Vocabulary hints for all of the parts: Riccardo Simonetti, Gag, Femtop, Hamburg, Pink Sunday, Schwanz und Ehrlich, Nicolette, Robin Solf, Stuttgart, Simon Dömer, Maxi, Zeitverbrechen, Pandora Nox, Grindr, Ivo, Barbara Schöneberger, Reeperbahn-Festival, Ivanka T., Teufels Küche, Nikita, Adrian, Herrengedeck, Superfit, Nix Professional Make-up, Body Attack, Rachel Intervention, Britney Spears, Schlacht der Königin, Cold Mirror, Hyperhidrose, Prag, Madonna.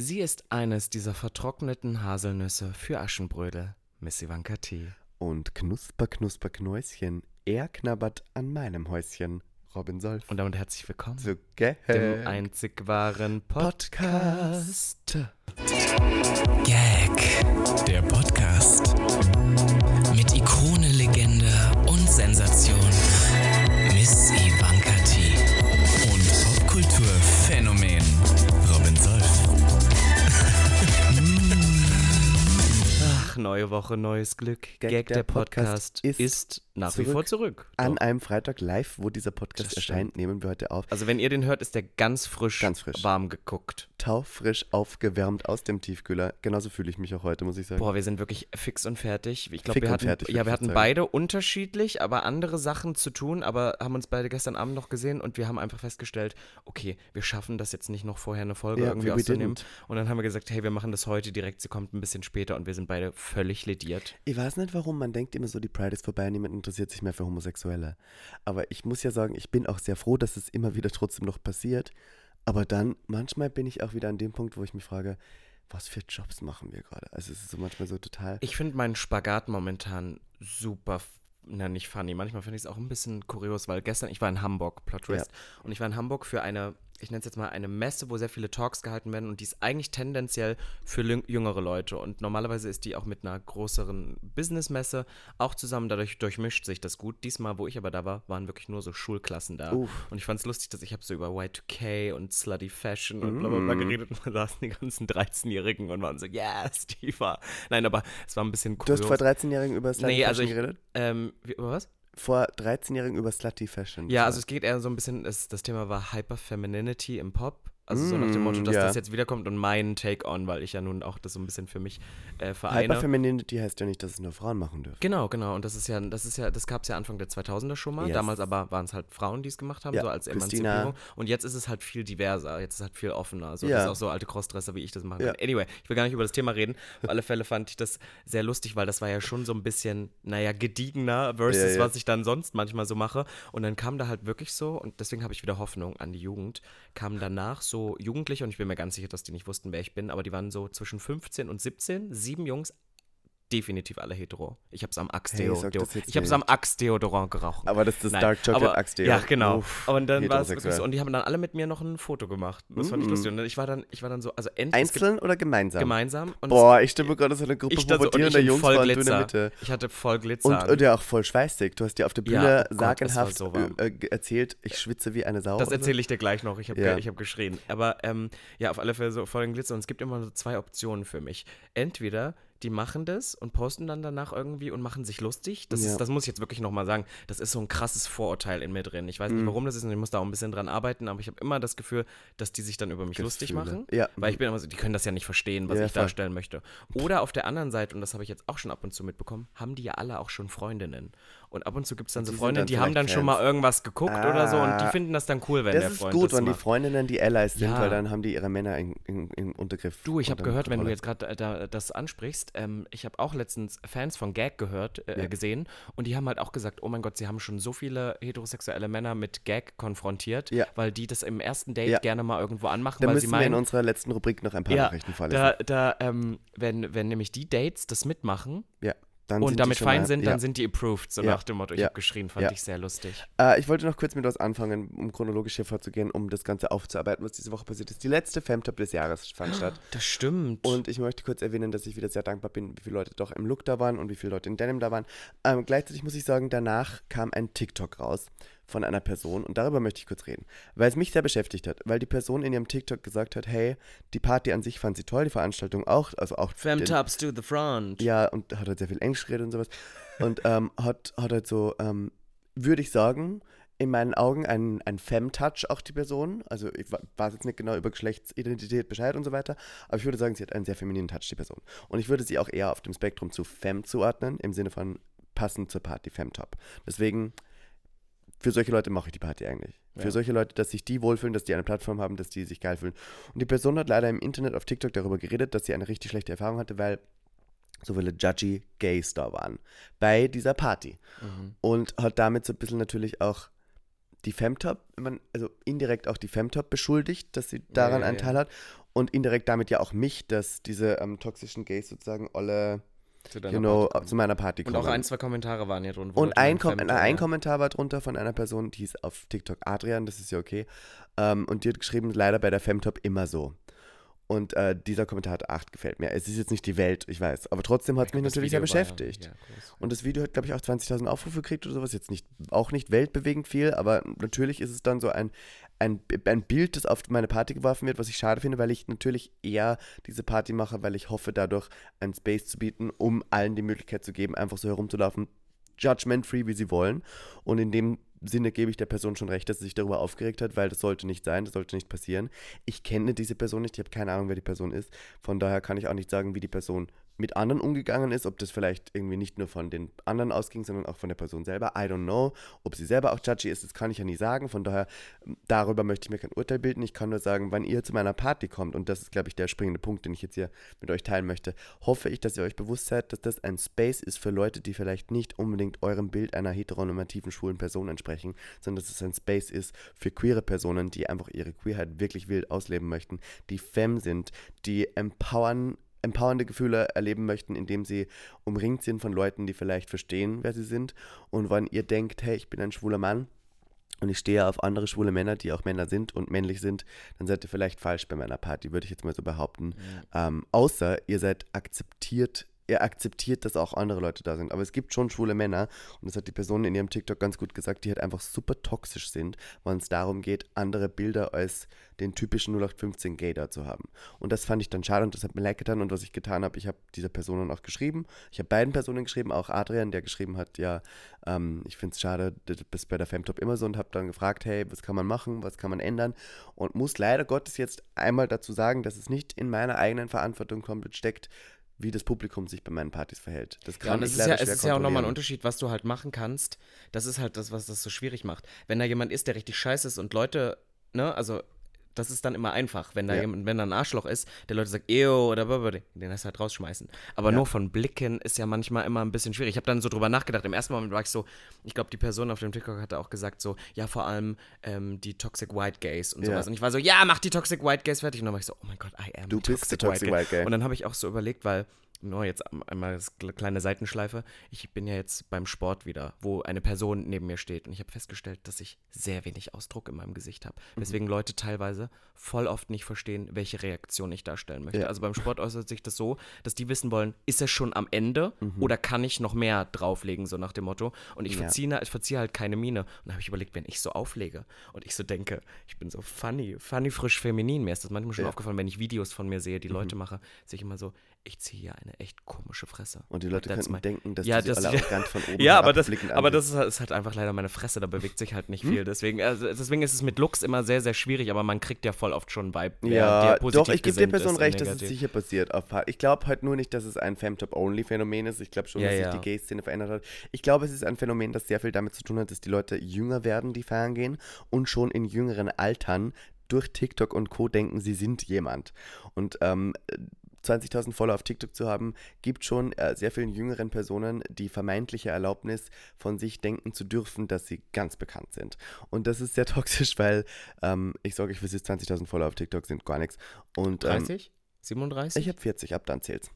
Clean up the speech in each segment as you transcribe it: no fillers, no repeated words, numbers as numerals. Sie ist eines dieser vertrockneten Haselnüsse für Aschenbrödel, Miss Ivanka T. Und Knusper, Knusper, Knäuschen, er knabbert an meinem Häuschen, Robin Solf. Und damit herzlich willkommen zu Gag, dem einzig wahren Podcast. Gag, der Podcast mit Ikone, Legende und Sensation, Miss Ivanka T. und Popkulturphänomen, Robin Solf. Ach, neue Woche, neues Glück. Gag, der Podcast ist nach wie vor zurück. Doch. An einem Freitag live, wo dieser Podcast erscheint, nehmen wir heute auf. Also wenn ihr den hört, ist der ganz frisch. Warm geguckt. Taufrisch aufgewärmt aus dem Tiefkühler. Genauso fühle ich mich auch heute, muss ich sagen. Boah, wir sind wirklich fix und fertig. Ich glaube, wir hatten beide unterschiedlich, aber andere Sachen zu tun, aber haben uns beide gestern Abend noch gesehen und wir haben einfach festgestellt, okay, wir schaffen das jetzt nicht noch vorher eine Folge irgendwie auszunehmen. Und dann haben wir gesagt, hey, wir machen das heute direkt, sie kommt ein bisschen später und wir sind beide völlig lediert. Ich weiß nicht, warum, man denkt immer so, die Pride ist vorbei, niemand interessiert sich mehr für Homosexuelle. Aber ich muss ja sagen, ich bin auch sehr froh, dass es immer wieder trotzdem noch passiert. Aber dann, manchmal bin ich auch wieder an dem Punkt, wo ich mich frage, was für Jobs machen wir gerade? Also es ist so manchmal so total... Ich finde meinen Spagat momentan super, nicht funny. Manchmal finde ich es auch ein bisschen kurios, weil gestern, ich war in Hamburg, Plot Twist, und ich war in Hamburg für eine, ich nenne es jetzt mal eine Messe, wo sehr viele Talks gehalten werden und die ist eigentlich tendenziell für jüngere Leute und normalerweise ist die auch mit einer größeren Businessmesse auch zusammen, dadurch durchmischt sich das gut. Diesmal, wo ich aber da war, waren wirklich nur so Schulklassen da. Und ich fand es lustig, dass ich habe so über Y2K und Slutty Fashion und bla bla bla geredet und da saßen die ganzen 13-Jährigen und waren so, yes, Diva. Nein, aber es war ein bisschen kurios. Du hast vor 13-Jährigen über Slutty Fashion geredet? Über was? Vor 13-Jährigen über Slutty Fashion. Ja, also es geht eher so ein bisschen, das Thema war Hyperfemininity im Pop. Also so nach dem Motto, dass das jetzt wiederkommt und mein Take-on, weil ich ja nun auch das so ein bisschen für mich vereine. Hyperfemininity heißt ja nicht, dass es nur Frauen machen dürfen. Genau. Und das gab es ja Anfang der 2000er schon mal. Yes. Damals aber waren es halt Frauen, die es gemacht haben, so als Christina. Emanzipierung. Und jetzt ist es halt viel diverser, jetzt ist es halt viel offener. So, das ist auch so alte Crossdresser, wie ich das machen kann. Anyway, ich will gar nicht über das Thema reden. Auf alle Fälle fand ich das sehr lustig, weil das war ja schon so ein bisschen, gediegener versus was ich dann sonst manchmal so mache. Und dann kam da halt wirklich so, und deswegen habe ich wieder Hoffnung an die Jugend, kam danach so Jugendliche, und ich bin mir ganz sicher, dass die nicht wussten, wer ich bin, aber die waren so zwischen 15 und 17, 7 Jungs, definitiv alle hetero. Ich hab's am Axe-Deodorant geraucht. Aber das ist das Dark Chocolate Axe-Deodorant. Ja, genau. Uff, und dann war es wirklich so. Und die haben dann alle mit mir noch ein Foto gemacht. Das fand ich lustig. Und ich war dann so, also einzeln oder gemeinsam? Gemeinsam. Und boah, ich stimme gerade so eine Gruppe provozierender Jungs vor und du in der Mitte. Ich hatte voll Glitzer. Und ja, auch voll schweißig. Du hast dir auf der Bühne sagenhaft erzählt, ich schwitze wie eine Sau. Das erzähle ich dir gleich noch. Ich hab geschrien. Aber auf alle Fälle so voll den Glitzer. Und es gibt immer so zwei Optionen für mich. Entweder die machen das und posten dann danach irgendwie und machen sich lustig. Das muss ich jetzt wirklich nochmal sagen. Das ist so ein krasses Vorurteil in mir drin. Ich weiß nicht, warum das ist und ich muss da auch ein bisschen dran arbeiten, aber ich habe immer das Gefühl, dass die sich dann über mich lustig machen. Ja. Weil ich bin immer so, die können das ja nicht verstehen, was ich darstellen möchte. Oder auf der anderen Seite, und das habe ich jetzt auch schon ab und zu mitbekommen, haben die ja alle auch schon Freundinnen. Und ab und zu gibt es dann so Freundinnen, die haben dann schon mal irgendwas geguckt oder so und die finden das dann cool, wenn der Freund das macht. Das ist gut, wenn die Freundinnen die Allies sind, weil dann haben die ihre Männer im Untergriff. Du, ich habe gehört, wenn du jetzt gerade das ansprichst, ich habe auch letztens Fans von Gag gesehen und die haben halt auch gesagt, oh mein Gott, sie haben schon so viele heterosexuelle Männer mit Gag konfrontiert, weil die das im ersten Date gerne mal irgendwo anmachen, weil sie meinen... Da müssen wir in unserer letzten Rubrik noch ein paar Nachrichten vorlesen. Wenn nämlich die Dates das mitmachen... Ja. Und damit fein sind, dann sind die approved, so nach dem Motto. Ich habe geschrien, fand ich sehr lustig. Ich wollte noch kurz mit was anfangen, um chronologisch hier vorzugehen, um das Ganze aufzuarbeiten, was diese Woche passiert ist. Die letzte Femtop des Jahres fand statt. Das stimmt. Und ich möchte kurz erwähnen, dass ich wieder sehr dankbar bin, wie viele Leute doch im Look da waren und wie viele Leute in Denim da waren. Gleichzeitig muss ich sagen, danach kam ein TikTok raus von einer Person und darüber möchte ich kurz reden, weil es mich sehr beschäftigt hat, weil die Person in ihrem TikTok gesagt hat, hey, die Party an sich fand sie toll, die Veranstaltung auch, also auch Femtops to the front. Ja, und hat halt sehr viel Englisch geredet und sowas und hat halt so, würde ich sagen, in meinen Augen ein Fem-Touch auch die Person, also ich weiß jetzt nicht genau über Geschlechtsidentität Bescheid und so weiter, aber ich würde sagen, sie hat einen sehr femininen Touch, die Person. Und ich würde sie auch eher auf dem Spektrum zu Fem zuordnen, im Sinne von passend zur Party, Femtop. Deswegen... Für solche Leute mache ich die Party eigentlich. Ja. Für solche Leute, dass sich die wohlfühlen, dass die eine Plattform haben, dass die sich geil fühlen. Und die Person hat leider im Internet auf TikTok darüber geredet, dass sie eine richtig schlechte Erfahrung hatte, weil so viele judgy Gays da waren bei dieser Party. Und hat damit so ein bisschen natürlich auch die Femtop, also indirekt auch die Femtop beschuldigt, dass sie daran Anteil hat und indirekt damit ja auch mich, dass diese toxischen Gays sozusagen alle zu meiner Party kommen. Und auch ein, zwei Kommentare waren ja drunter. Und ein Kommentar war drunter von einer Person, die hieß auf TikTok Adrian, das ist ja okay, und die hat geschrieben, leider bei der Femtop immer so. Und dieser Kommentar hat 8 gefällt mir. Es ist jetzt nicht die Welt, ich weiß. Aber trotzdem hat es mich natürlich sehr beschäftigt. Ja, und das Video hat, glaube ich, auch 20.000 Aufrufe gekriegt oder sowas. Jetzt nicht, auch nicht weltbewegend viel, aber natürlich ist es dann so ein Bild, das auf meine Party geworfen wird, was ich schade finde, weil ich natürlich eher diese Party mache, weil ich hoffe, dadurch einen Space zu bieten, um allen die Möglichkeit zu geben, einfach so herumzulaufen, judgment-free, wie sie wollen. Und in dem Sinne gebe ich der Person schon recht, dass sie sich darüber aufgeregt hat, weil das sollte nicht sein, das sollte nicht passieren. Ich kenne diese Person nicht, ich habe keine Ahnung, wer die Person ist. Von daher kann ich auch nicht sagen, wie die Person mit anderen umgegangen ist, ob das vielleicht irgendwie nicht nur von den anderen ausging, sondern auch von der Person selber. I don't know, ob sie selber auch judgy ist, das kann ich ja nie sagen. Von daher, darüber möchte ich mir kein Urteil bilden. Ich kann nur sagen, wann ihr zu meiner Party kommt, und das ist, glaube ich, der springende Punkt, den ich jetzt hier mit euch teilen möchte, hoffe ich, dass ihr euch bewusst seid, dass das ein Space ist für Leute, die vielleicht nicht unbedingt eurem Bild einer heteronormativen, schwulen Person entsprechen, sondern dass es ein Space ist für queere Personen, die einfach ihre Queerheit wirklich wild ausleben möchten, die femme sind, die empowernde Gefühle erleben möchten, indem sie umringt sind von Leuten, die vielleicht verstehen, wer sie sind. Und wenn ihr denkt, hey, ich bin ein schwuler Mann und ich stehe auf andere schwule Männer, die auch Männer sind und männlich sind, dann seid ihr vielleicht falsch bei meiner Party, würde ich jetzt mal so behaupten. Ja. Außer ihr seid akzeptiert, ihr akzeptiert, dass auch andere Leute da sind. Aber es gibt schon schwule Männer, und das hat die Person in ihrem TikTok ganz gut gesagt, die halt einfach super toxisch sind, wenn es darum geht, andere Bilder als den typischen 0815 Gay da zu haben. Und das fand ich dann schade, und das hat mir leid getan. Und was ich getan habe, ich habe dieser Person dann auch geschrieben. Ich habe beiden Personen geschrieben, auch Adrian, der geschrieben hat, ja, ich finde es schade, das ist bei der Femtop immer so, und habe dann gefragt, hey, was kann man machen, was kann man ändern? Und muss leider Gottes jetzt einmal dazu sagen, dass es nicht in meiner eigenen Verantwortung komplett steckt, wie das Publikum sich bei meinen Partys verhält. Das kann ich leider schwer kontrollieren. Es ist ja auch nochmal ein Unterschied, was du halt machen kannst. Das ist halt das, was das so schwierig macht. Wenn da jemand ist, der richtig scheiße ist und Leute, ne, also das ist dann immer einfach. Wenn da jemand, wenn da ein Arschloch ist, der Leute sagt, ew, oder blablabla, den lässt halt rausschmeißen. Aber nur von Blicken ist ja manchmal immer ein bisschen schwierig. Ich habe dann so drüber nachgedacht. Im ersten Moment war ich so, ich glaube, die Person auf dem TikTok hatte auch gesagt so, ja, vor allem die Toxic White Gays und sowas. Und ich war so, ja, mach die Toxic White Gays fertig. Und dann war ich so, oh mein Gott, I am toxic white gay. Und dann habe ich auch so überlegt, weil, no, jetzt einmal das kleine Seitenschleife. Ich bin ja jetzt beim Sport wieder, wo eine Person neben mir steht. Und ich habe festgestellt, dass ich sehr wenig Ausdruck in meinem Gesicht habe. Weswegen Leute teilweise voll oft nicht verstehen, welche Reaktion ich darstellen möchte. Ja. Also beim Sport äußert sich das so, dass die wissen wollen, ist er schon am Ende oder kann ich noch mehr drauflegen, so nach dem Motto. Und ich verziehe halt keine Miene. Und dann habe ich überlegt, wenn ich so auflege und ich so denke, ich bin so funny, frisch, feminin. Mir ist das manchmal schon aufgefallen, wenn ich Videos von mir sehe, die Leute mache, sehe ich immer so, ich ziehe hier eine echt komische Fresse. Und die Leute könnten denken, dass die alle arrogant von oben herabblickend anblicken. Aber das ist halt einfach leider meine Fresse, da bewegt sich halt nicht viel. Deswegen ist es mit Looks immer sehr, sehr schwierig, aber man kriegt ja voll oft schon Vibe, der positiv ist. Doch, ich gebe der Person recht, dass es sicher passiert. Ich glaube halt nur nicht, dass es ein Femtop-Only-Phänomen ist. Ich glaube schon, dass sich die Gay-Szene verändert hat. Ich glaube, es ist ein Phänomen, das sehr viel damit zu tun hat, dass die Leute jünger werden, die feiern gehen, und schon in jüngeren Altern durch TikTok und Co. denken, sie sind jemand. Und 20.000 Follower auf TikTok zu haben, gibt schon sehr vielen jüngeren Personen die vermeintliche Erlaubnis, von sich denken zu dürfen, dass sie ganz bekannt sind. Und das ist sehr toxisch, weil ich sage euch, 20.000 Follower auf TikTok sind gar nichts. Und 30? 37? Ich habe 40, ab dann zählt's.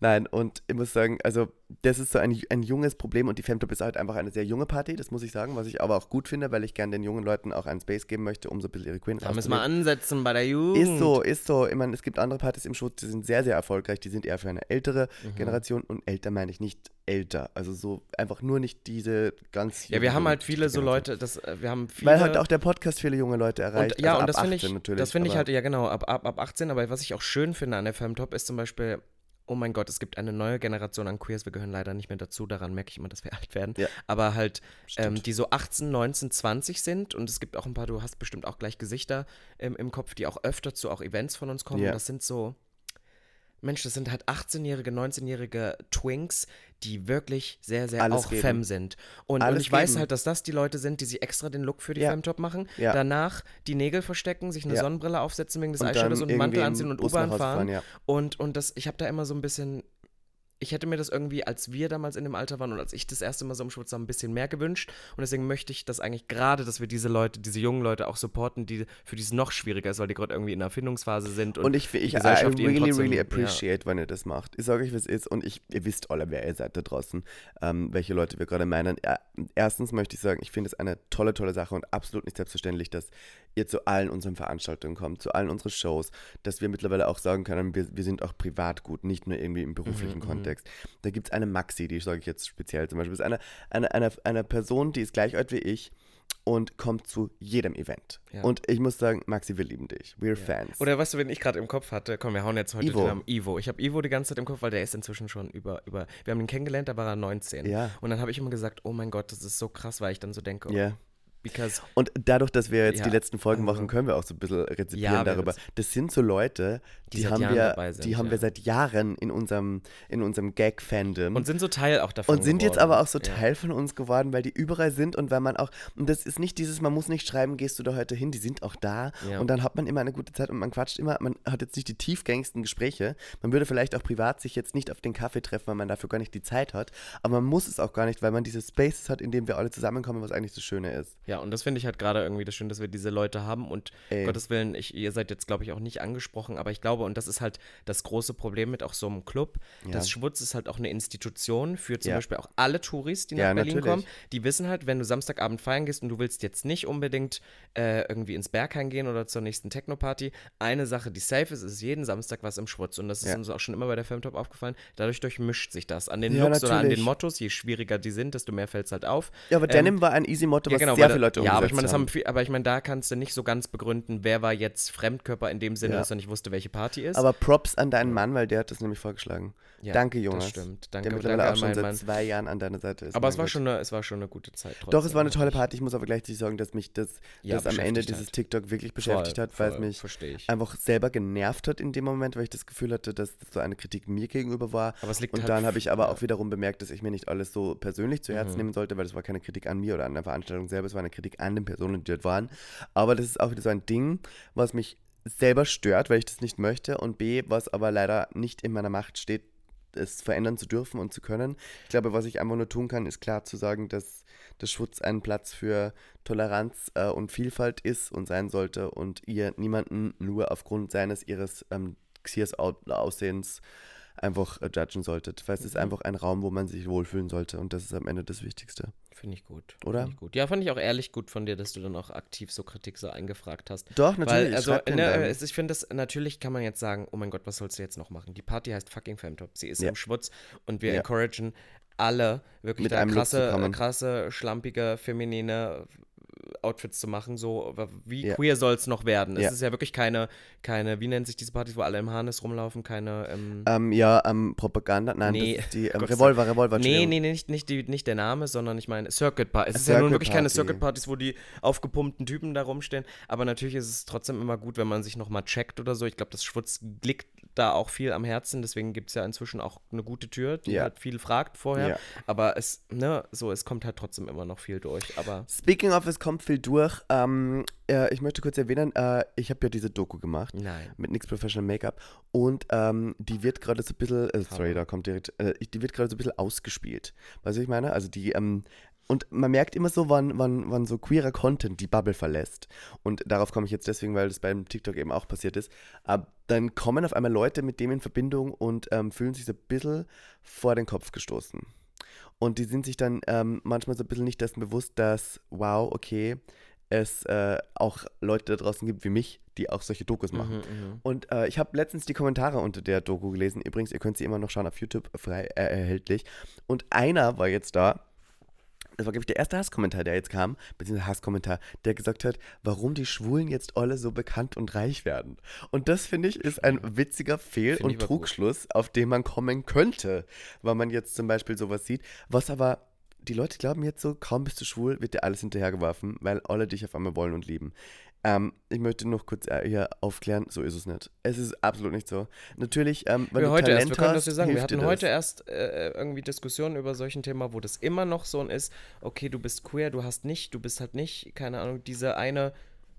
Nein, und ich muss sagen, also das ist so ein junges Problem, und die Femtop ist halt einfach eine sehr junge Party, das muss ich sagen, was ich aber auch gut finde, weil ich gerne den jungen Leuten auch einen Space geben möchte, um so ein bisschen ihre Queen. Da müssen wir ansetzen bei der Jugend. Ist so. Ich meine, es gibt andere Partys im SchwuZ, die sind sehr, sehr erfolgreich, die sind eher für eine ältere Generation, und älter meine ich nicht älter, also so einfach nur nicht diese ganz... Ja, wir haben halt viele so Leute, weil halt auch der Podcast viele junge Leute erreicht, und, ja, also und ab das 18 ich, natürlich. Das finde ich halt, ja genau, ab 18, aber was ich auch schön finde an der Femtop ist zum Beispiel... Oh mein Gott, es gibt eine neue Generation an Queers, wir gehören leider nicht mehr dazu, daran merke ich immer, dass wir alt werden, aber halt, die so 18, 19, 20 sind, und es gibt auch ein paar, du hast bestimmt auch gleich Gesichter im Kopf, die auch öfter zu auch Events von uns kommen, das sind so, Mensch, das sind halt 18-jährige, 19-jährige Twinks, die wirklich sehr, sehr alles auch geben. Femme sind. Und ich weiß halt, dass das die Leute sind, die sich extra den Look für die Femtop machen, danach die Nägel verstecken, sich eine Sonnenbrille aufsetzen wegen des Eyeshadows und einen Mantel anziehen und U-Bahn fahren. Und das, ich habe da immer so ein bisschen ich hätte mir das irgendwie, als wir damals in dem Alter waren und als ich das erste Mal so im SchwuZ war, ein bisschen mehr gewünscht. Und deswegen möchte ich das eigentlich gerade, dass wir diese Leute, diese jungen Leute auch supporten, die für die es noch schwieriger ist, weil die gerade irgendwie in der Erfindungsphase sind. Und ich Gesellschaft, really, trotzdem, really appreciate, ja, wenn ihr das macht. Ich sage euch, was ist. Und ihr wisst alle, wer ihr seid da draußen, welche Leute wir gerade meinen. Erstens möchte ich sagen, ich finde es eine tolle, tolle Sache und absolut nicht selbstverständlich, dass ihr zu allen unseren Veranstaltungen kommt, zu allen unseren Shows, dass wir mittlerweile auch sagen können, wir sind auch privat gut, nicht nur irgendwie im beruflichen Kontext. Da gibt es eine Maxi, die sage ich jetzt speziell zum Beispiel, ist eine Person, die ist gleich alt wie ich und kommt zu jedem Event. Ja. Und ich muss sagen, Maxi, wir lieben dich. We're Fans. Oder weißt du, wen ich gerade im Kopf hatte? Komm, wir hauen jetzt heute den Namen Ivo. Ich habe Ivo die ganze Zeit im Kopf, weil der ist inzwischen schon über wir haben ihn kennengelernt, da war er 19. Ja. Und dann habe ich immer gesagt, oh mein Gott, das ist so krass, weil ich dann so denke, und dadurch, dass wir jetzt die letzten Folgen machen, können wir auch so ein bisschen rezipieren darüber. Das sind so Leute, die haben wir seit Jahren in unserem Gag-Fandom. Und sind so Teil auch davon geworden. Und sind jetzt aber auch so Teil von uns geworden, weil die überall sind und weil man auch, und das ist nicht dieses, man muss nicht schreiben, gehst du da heute hin, die sind auch da. Ja. Und dann hat man immer eine gute Zeit und man quatscht immer, man hat jetzt nicht die tiefgängigsten Gespräche. Man würde vielleicht auch privat sich jetzt nicht auf den Kaffee treffen, weil man dafür gar nicht die Zeit hat. Aber man muss es auch gar nicht, weil man diese Spaces hat, in dem wir alle zusammenkommen, was eigentlich das Schöne ist. Ja, und das finde ich halt gerade irgendwie das Schöne, dass wir diese Leute haben und Gottes Willen, ihr seid jetzt, glaube ich, auch nicht angesprochen, aber ich glaube, und das ist halt das große Problem mit auch so einem Club, das SchwuZ ist halt auch eine Institution für zum Beispiel auch alle Touris, die nach Berlin kommen, die wissen halt, wenn du Samstagabend feiern gehst und du willst jetzt nicht unbedingt irgendwie ins Berghain gehen oder zur nächsten Techno-Party, eine Sache, die safe ist, ist jeden Samstag was im SchwuZ und das ist uns auch schon immer bei der Femtop aufgefallen, dadurch durchmischt sich das an den Looks oder an den Mottos, je schwieriger die sind, desto mehr fällt es halt auf. Ja, aber Denim war ein easy Motto, was sehr viele Leute umgesetzt aber ich meine, da kannst du nicht so ganz begründen, wer war jetzt Fremdkörper in dem Sinne, dass er nicht wusste, welche Party ist. Aber Props an deinen Mann, weil der hat das nämlich vorgeschlagen. Ja, danke, Jonas. Das stimmt. Danke, der mittlerweile auch schon seit 2 Jahren an deiner Seite ist. Aber es war schon eine gute Zeit. Trotzdem. Doch, es war eine tolle Party. Ich muss aber gleichzeitig sagen, dass mich das am Ende dieses TikTok wirklich beschäftigt hat, weil es mich einfach selber genervt hat in dem Moment, weil ich das Gefühl hatte, dass das so eine Kritik mir gegenüber war. Aber es liegt und halt dann habe ich aber auch wiederum bemerkt, dass ich mir nicht alles so persönlich zu Herzen nehmen sollte, weil das war keine Kritik an mir oder an der Veranstaltung selber, es war eine Kritik an den Personen, die dort waren. Aber das ist auch wieder so ein Ding, was mich selber stört, weil ich das nicht möchte und B, was aber leider nicht in meiner Macht steht, es verändern zu dürfen und zu können. Ich glaube, was ich einfach nur tun kann, ist klar zu sagen, dass das SchwuZ ein Platz für Toleranz und Vielfalt ist und sein sollte und ihr niemanden nur aufgrund ihres Xiers-Aussehens einfach judgen solltet, weil es ist einfach ein Raum, wo man sich wohlfühlen sollte und das ist am Ende das Wichtigste. Finde ich gut. Oder? Find ich gut. Ja, fand ich auch ehrlich gut von dir, dass du dann auch aktiv so Kritik so eingefragt hast. Doch, natürlich. Weil, ich finde das, natürlich kann man jetzt sagen, oh mein Gott, was sollst du jetzt noch machen? Die Party heißt fucking Femtop, sie ist im SchwuZ und wir encouragen alle, wirklich da krasse, schlampige, feminine Outfits zu machen, so wie queer soll es noch werden? Es ist ja wirklich keine, wie nennt sich diese Partys, wo alle im Harness rumlaufen, keine Propaganda, nein, nee, das ist die Revolver. Nee, nicht der Name, sondern ich meine Circuit Party. Es ist ja nun wirklich keine Circuit Partys, wo die aufgepumpten Typen da rumstehen, aber natürlich ist es trotzdem immer gut, wenn man sich nochmal checkt oder so. Ich glaube, das SchwuZ liegt da auch viel am Herzen, deswegen gibt es ja inzwischen auch eine gute Tür, die halt viel fragt vorher, aber es kommt halt trotzdem immer noch viel durch. Aber speaking of, es kommt viel durch. Ich möchte kurz erwähnen, ich habe ja diese Doku gemacht. Nein. Mit Nix Professional Make-up und die wird gerade so ein bisschen, die wird gerade so ein bisschen ausgespielt. Weißt du, was ich meine? Also die, und man merkt immer so, wann so queerer Content die Bubble verlässt. Und darauf komme ich jetzt deswegen, weil das beim TikTok eben auch passiert ist. Aber dann kommen auf einmal Leute mit dem in Verbindung und fühlen sich so ein bisschen vor den Kopf gestoßen. Und die sind sich dann manchmal so ein bisschen nicht dessen bewusst, dass, wow, okay, es auch Leute da draußen gibt wie mich, die auch solche Dokus machen. Und ich habe letztens die Kommentare unter der Doku gelesen. Übrigens, ihr könnt sie immer noch schauen, auf YouTube frei erhältlich. Und einer war jetzt da, das war, glaube ich, der erste Hasskommentar, der jetzt kam, beziehungsweise Hasskommentar, der gesagt hat, warum die Schwulen jetzt alle so bekannt und reich werden. Und das, finde ich, ist ein witziger Fehl- und Trugschluss, auf den man kommen könnte, weil man jetzt zum Beispiel sowas sieht, was aber die Leute glauben jetzt so, kaum bist du schwul, wird dir alles hinterhergeworfen, weil alle dich auf einmal wollen und lieben. Ich möchte noch kurz hier aufklären, so ist es nicht. Es ist absolut nicht so. Natürlich, wenn du heute Talent hast, wir hatten heute erst irgendwie Diskussionen über solchen Thema, wo das immer noch so ist, okay, du bist queer, du bist halt nicht, keine Ahnung, diese eine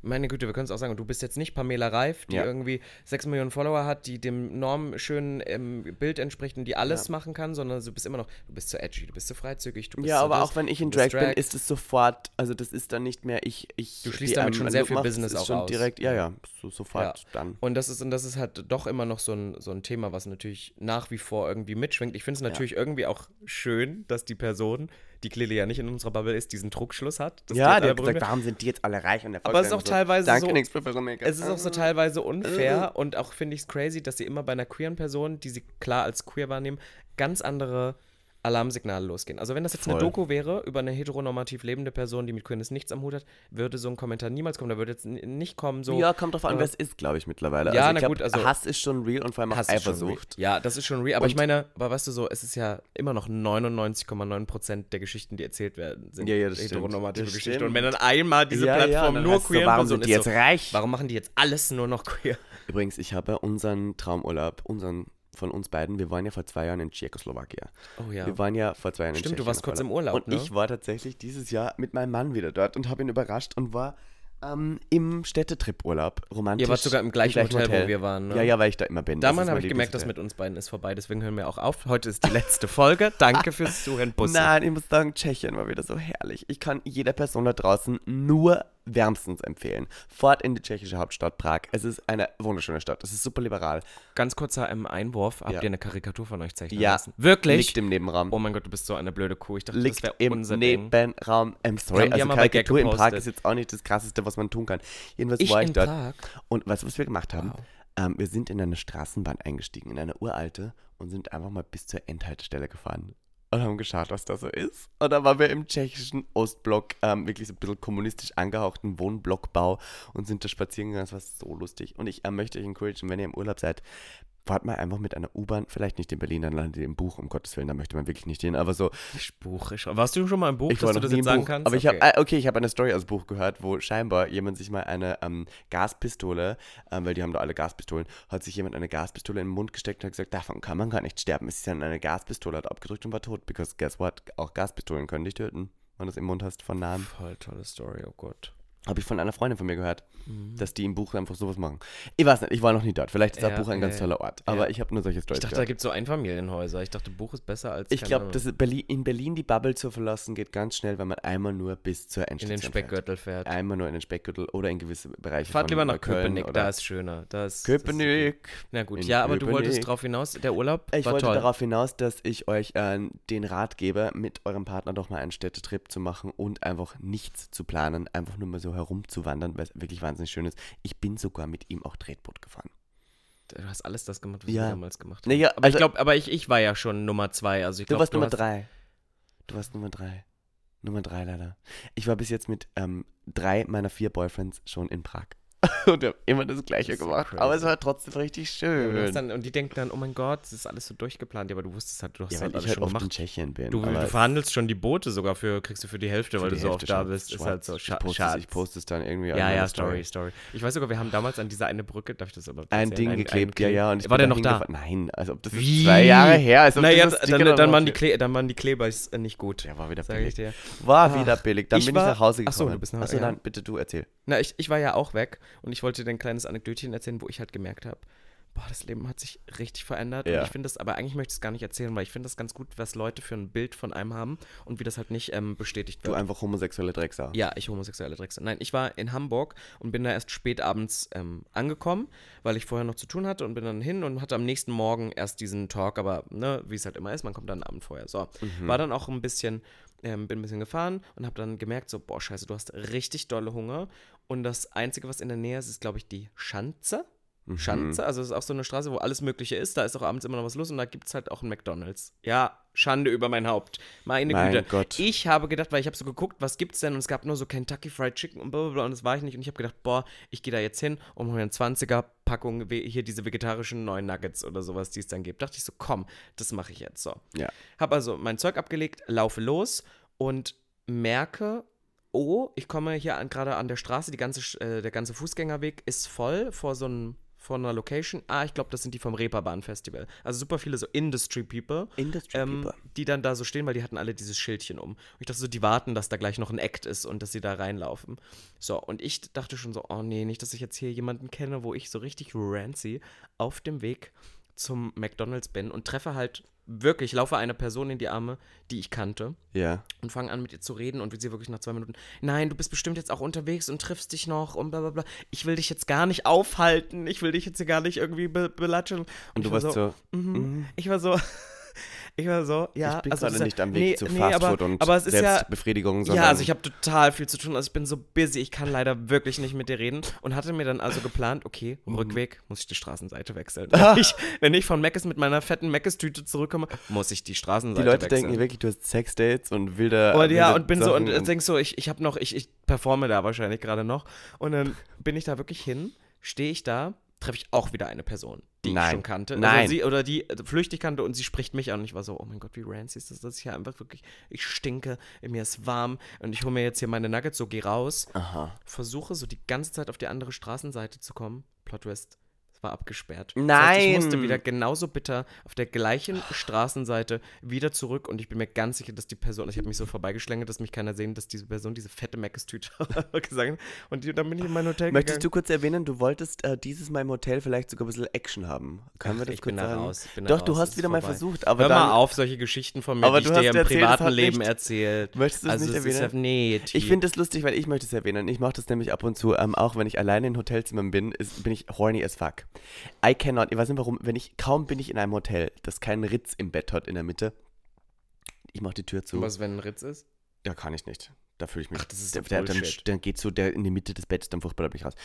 meine Güte, wir können es auch sagen, du bist jetzt nicht Pamela Reif, die irgendwie 6 Millionen Follower hat, die dem normschönen Bild entspricht und die alles machen kann, sondern du bist immer noch, du bist zu edgy, du bist zu freizügig, du bist ja, so aber das, auch wenn ich in Drag bin, ist es sofort, also das ist dann nicht mehr ich. Du schließt damit schon sehr viel Business auch aus. Direkt, sofort dann. Und das ist halt doch immer noch so ein Thema, was natürlich nach wie vor irgendwie mitschwingt. Ich finde es natürlich irgendwie auch schön, dass die Person, die Clele ja nicht in unserer Bubble ist, diesen Druckschluss hat. Ja, der hat gesagt, warum sind die jetzt alle reich und erfolgreich? Aber es ist auch teilweise so, Nix Professional Make-up. Es ist auch so teilweise unfair und auch finde ich es crazy, dass sie immer bei einer queeren Person, die sie klar als queer wahrnehmen, ganz andere Alarmsignale losgehen. Also wenn das jetzt eine Doku wäre über eine heteronormativ lebende Person, die mit Queerness nichts am Hut hat, würde so ein Kommentar niemals kommen. Da würde jetzt nicht kommen so... Ja, kommt drauf an, wer es ist, glaube ich, mittlerweile. Ja, also, also Hass ist schon real und vor allem auch Eifersucht. Ja, das ist schon real. Aber und ich meine, aber weißt du so, es ist ja immer noch 99,9% der Geschichten, die erzählt werden, sind das heteronormative Geschichten. Stimmt. Und wenn dann einmal diese Plattform nur queer so, warum sind die jetzt reich? Warum machen die jetzt alles nur noch queer? Übrigens, ich habe unseren Traumurlaub, von uns beiden, wir waren ja vor 2 Jahren in Tschechoslowakien. Oh ja. Wir waren ja vor 2 Jahren in Tschechien. Stimmt, du warst kurz im Urlaub, und ne? Ich war tatsächlich dieses Jahr mit meinem Mann wieder dort und habe ihn überrascht und war im Städtetrip-Urlaub, romantisch. Ihr wart sogar im gleichen Hotel, wo wir waren, ne? Ja, weil ich da immer bin. Damals habe ich gemerkt, dass mit uns beiden ist vorbei, deswegen hören wir auch auf. Heute ist die letzte Folge. Danke fürs Zuhören, Bussi. Nein, ich muss sagen, Tschechien war wieder so herrlich. Ich kann jeder Person da draußen nur wärmstens empfehlen. Fort in die tschechische Hauptstadt Prag. Es ist eine wunderschöne Stadt. Es ist super liberal. Ganz kurzer Einwurf. Habt ihr eine Karikatur von euch zeichnen lassen? Wirklich? Liegt im Nebenraum. Oh mein Gott, du bist so eine blöde Kuh. Ich dachte, liegt das wäre unser Ding. Nebenraum. I'm sorry. Also Karikatur in Prag ist jetzt auch nicht das Krasseste, was man tun kann. Jedenfalls war ich dort. Prag? Und weißt du, was wir gemacht haben? Wow. Wir sind in eine Straßenbahn eingestiegen, in eine uralte, und sind einfach mal bis zur Endhaltestelle gefahren. Und haben geschaut, was da so ist. Und dann waren wir im tschechischen Ostblock, wirklich so ein bisschen kommunistisch angehauchten Wohnblockbau, und sind da spazieren gegangen. Das war so lustig. Und ich möchte euch encouragen, wenn ihr im Urlaub seid, fahrt mal einfach mit einer U-Bahn, vielleicht nicht in Berlin, dann landet ihr im Buch, um Gottes Willen, da möchte man wirklich nicht hin, aber so. Warst du schon mal im Buch, dass du das jetzt sagen kannst? Aber ich habe eine Story aus dem Buch gehört, wo scheinbar jemand sich mal eine Gaspistole, weil die haben da alle Gaspistolen, hat sich jemand eine Gaspistole in den Mund gesteckt und hat gesagt, davon kann man gar nicht sterben. Es ist dann eine Gaspistole, hat abgedrückt und war tot, because guess what, auch Gaspistolen können dich töten, wenn du es im Mund hast von Namen. Voll tolle Story, oh Gott. Habe ich von einer Freundin von mir gehört, dass die im Buch einfach sowas machen. Ich weiß nicht, ich war noch nie dort. Vielleicht ist das Buch ein ganz toller Ort, aber ich habe nur solche Stories. Ich dachte, da gibt es so Einfamilienhäuser. Ich dachte, Buch ist besser als... Ich glaube, in Berlin die Bubble zu verlassen geht ganz schnell, wenn man einmal nur bis zur Endstation in den Speckgürtel fährt. Einmal nur in den Speckgürtel oder in gewisse Bereiche. Fahrt lieber nach Köpenick, da ist schöner. Köpenick! Na gut, aber du wolltest darauf hinaus, der Urlaub war toll. Ich wollte darauf hinaus, dass ich euch den Rat gebe, mit eurem Partner doch mal einen Städtetrip zu machen und einfach nichts zu planen, einfach nur mal so herumzuwandern, weil es wirklich wahnsinnig schön ist. Ich bin sogar mit ihm auch Tretboot gefahren. Du hast alles das gemacht, was wir damals gemacht haben. Naja, aber also, ich glaube, ich war ja schon Nummer 2. Also ich glaub, du warst Nummer 3. Du warst Nummer 3. Nummer 3 leider. Ich war bis jetzt mit 3 meiner 4 Boyfriends schon in Prag. Und wir haben immer das Gleiche gemacht. So, aber es war trotzdem richtig schön. Und die denken dann, oh mein Gott, das ist alles so durchgeplant. Ja, aber du wusstest halt, du hast halt alles schon gemacht. In Tschechien bin. Du verhandelst schon die Boote sogar, kriegst du für die Hälfte, weil du so oft da bist. Ist halt so schade. Ich poste es dann irgendwie an. Ja, Story. Ich weiß sogar, wir haben damals an dieser eine Brücke, darf ich das aber erzählen? Ein Ding geklebt, ja. Und war der noch da? Nein, also ob das ist 2 Jahre her. Naja, dann waren die Kleber nicht gut. Ja, war wieder billig. Dann bin ich nach Hause gekommen. Achso, du bist nach Hause. Achso, dann bitte du erzähl. Na, ich war ja auch weg. Und ich wollte dir ein kleines Anekdötchen erzählen, wo ich halt gemerkt habe, boah, das Leben hat sich richtig verändert. Ja. Und ich finde das, aber eigentlich möchte ich es gar nicht erzählen, weil ich finde das ganz gut, was Leute für ein Bild von einem haben und wie das halt nicht bestätigt wird. Du einfach homosexuelle Drecksau. Ja, ich homosexuelle Drecksau. Nein, ich war in Hamburg und bin da erst spät abends angekommen, weil ich vorher noch zu tun hatte, und bin dann hin und hatte am nächsten Morgen erst diesen Talk, aber ne, wie es halt immer ist, man kommt dann abend vorher. So, war dann auch ein bisschen... bin ein bisschen gefahren und habe dann gemerkt, so, boah, scheiße, du hast richtig dolle Hunger. Und das Einzige, was in der Nähe ist, ist, glaube ich, die Schanze. Schanze, also das ist auch so eine Straße, wo alles Mögliche ist. Da ist auch abends immer noch was los und da gibt es halt auch ein McDonald's. Ja, Schande über mein Haupt. Meine Güte. Gott. Ich habe gedacht, weil ich habe so geguckt, was gibt's denn? Und es gab nur so Kentucky Fried Chicken und blablabla, und das war ich nicht. Und ich habe gedacht, boah, ich gehe da jetzt hin und hole eine 20er-Packung, hier diese vegetarischen neuen Nuggets oder sowas, die es dann gibt. Dachte ich so, komm, das mache ich jetzt so. Ja. Habe also mein Zeug abgelegt, laufe los und merke... Oh, ich komme hier gerade an der Straße, der ganze Fußgängerweg ist voll vor so einem von einer Location. Ah, ich glaube, das sind die vom Reeperbahn-Festival. Also super viele so Industry-People, die dann da so stehen, weil die hatten alle dieses Schildchen um. Und ich dachte so, die warten, dass da gleich noch ein Act ist und dass sie da reinlaufen. So, und ich dachte schon so, oh nee, nicht, dass ich jetzt hier jemanden kenne, wo ich so richtig rancy auf dem Weg zum McDonald's bin und treffe halt wirklich, laufe einer Person in die Arme, die ich kannte. Ja. Und fange an, mit ihr zu reden und sie wirklich nach 2 Minuten, nein, du bist bestimmt jetzt auch unterwegs und triffst dich noch und bla bla bla. Ich will dich jetzt gar nicht aufhalten. Ich will dich jetzt hier gar nicht irgendwie belatschen. Und du warst so, Ich war so, ja. Ich bin also gerade nicht am Weg zu Fastfood und Selbstbefriedigung. Ja, also ich habe total viel zu tun. Also ich bin so busy, ich kann leider wirklich nicht mit dir reden. Und hatte mir dann also geplant, okay, Rückweg muss ich die Straßenseite wechseln. Wenn ich von Meckes mit meiner fetten Meckes-Tüte zurückkomme, muss ich die Straßenseite wechseln. Die Leute denken wirklich, du hast Sexdates und wilde... Und ja, wilde und bin Sachen so und denkst so, ich performe da wahrscheinlich gerade noch. Und dann bin ich da wirklich hin, stehe ich da, treffe ich auch wieder eine Person, die ich schon kannte. Nein. Also sie, oder die flüchtig kannte, und sie spricht mich an. Und ich war so, oh mein Gott, wie rancy ist das, dass ich hier einfach wirklich, ich stinke, mir ist warm und ich hole mir jetzt hier meine Nuggets, so geh raus. Aha. Versuche so die ganze Zeit auf die andere Straßenseite zu kommen. Plot Twist, es war abgesperrt. Nein. Das heißt, ich musste wieder genauso bitter auf der gleichen Straßenseite wieder zurück, und ich bin mir ganz sicher, dass die Person, ich habe mich so vorbeigeschlängelt, dass mich keiner sehen, dass diese Person diese fette Meckes-Tüte gesagt hat. Und dann bin ich in mein Hotel gegangen. Möchtest du kurz erwähnen, du wolltest dieses Mal im Hotel vielleicht sogar ein bisschen Action haben? Können wir das kurz sagen? Raus, doch, raus, du hast wieder vorbei. Mal versucht. Aber hör mal auf, solche Geschichten von mir, die ich dir im privaten Leben erzählt. Möchtest du es nicht erwähnen? Ich finde es lustig, weil ich möchte es erwähnen. Ich mache das nämlich ab und zu, auch wenn ich alleine in Hotelzimmern bin, bin ich horny as fuck. Ich weiß nicht warum, kaum bin ich in einem Hotel, das keinen Ritz im Bett hat in der Mitte. Ich mach die Tür zu. Und was, wenn ein Ritz ist? Ja, kann ich nicht. Da fühle ich mich. Ach, das ist dann geht so der in die Mitte des Bettes, dann furchtbar, da bin ich raus.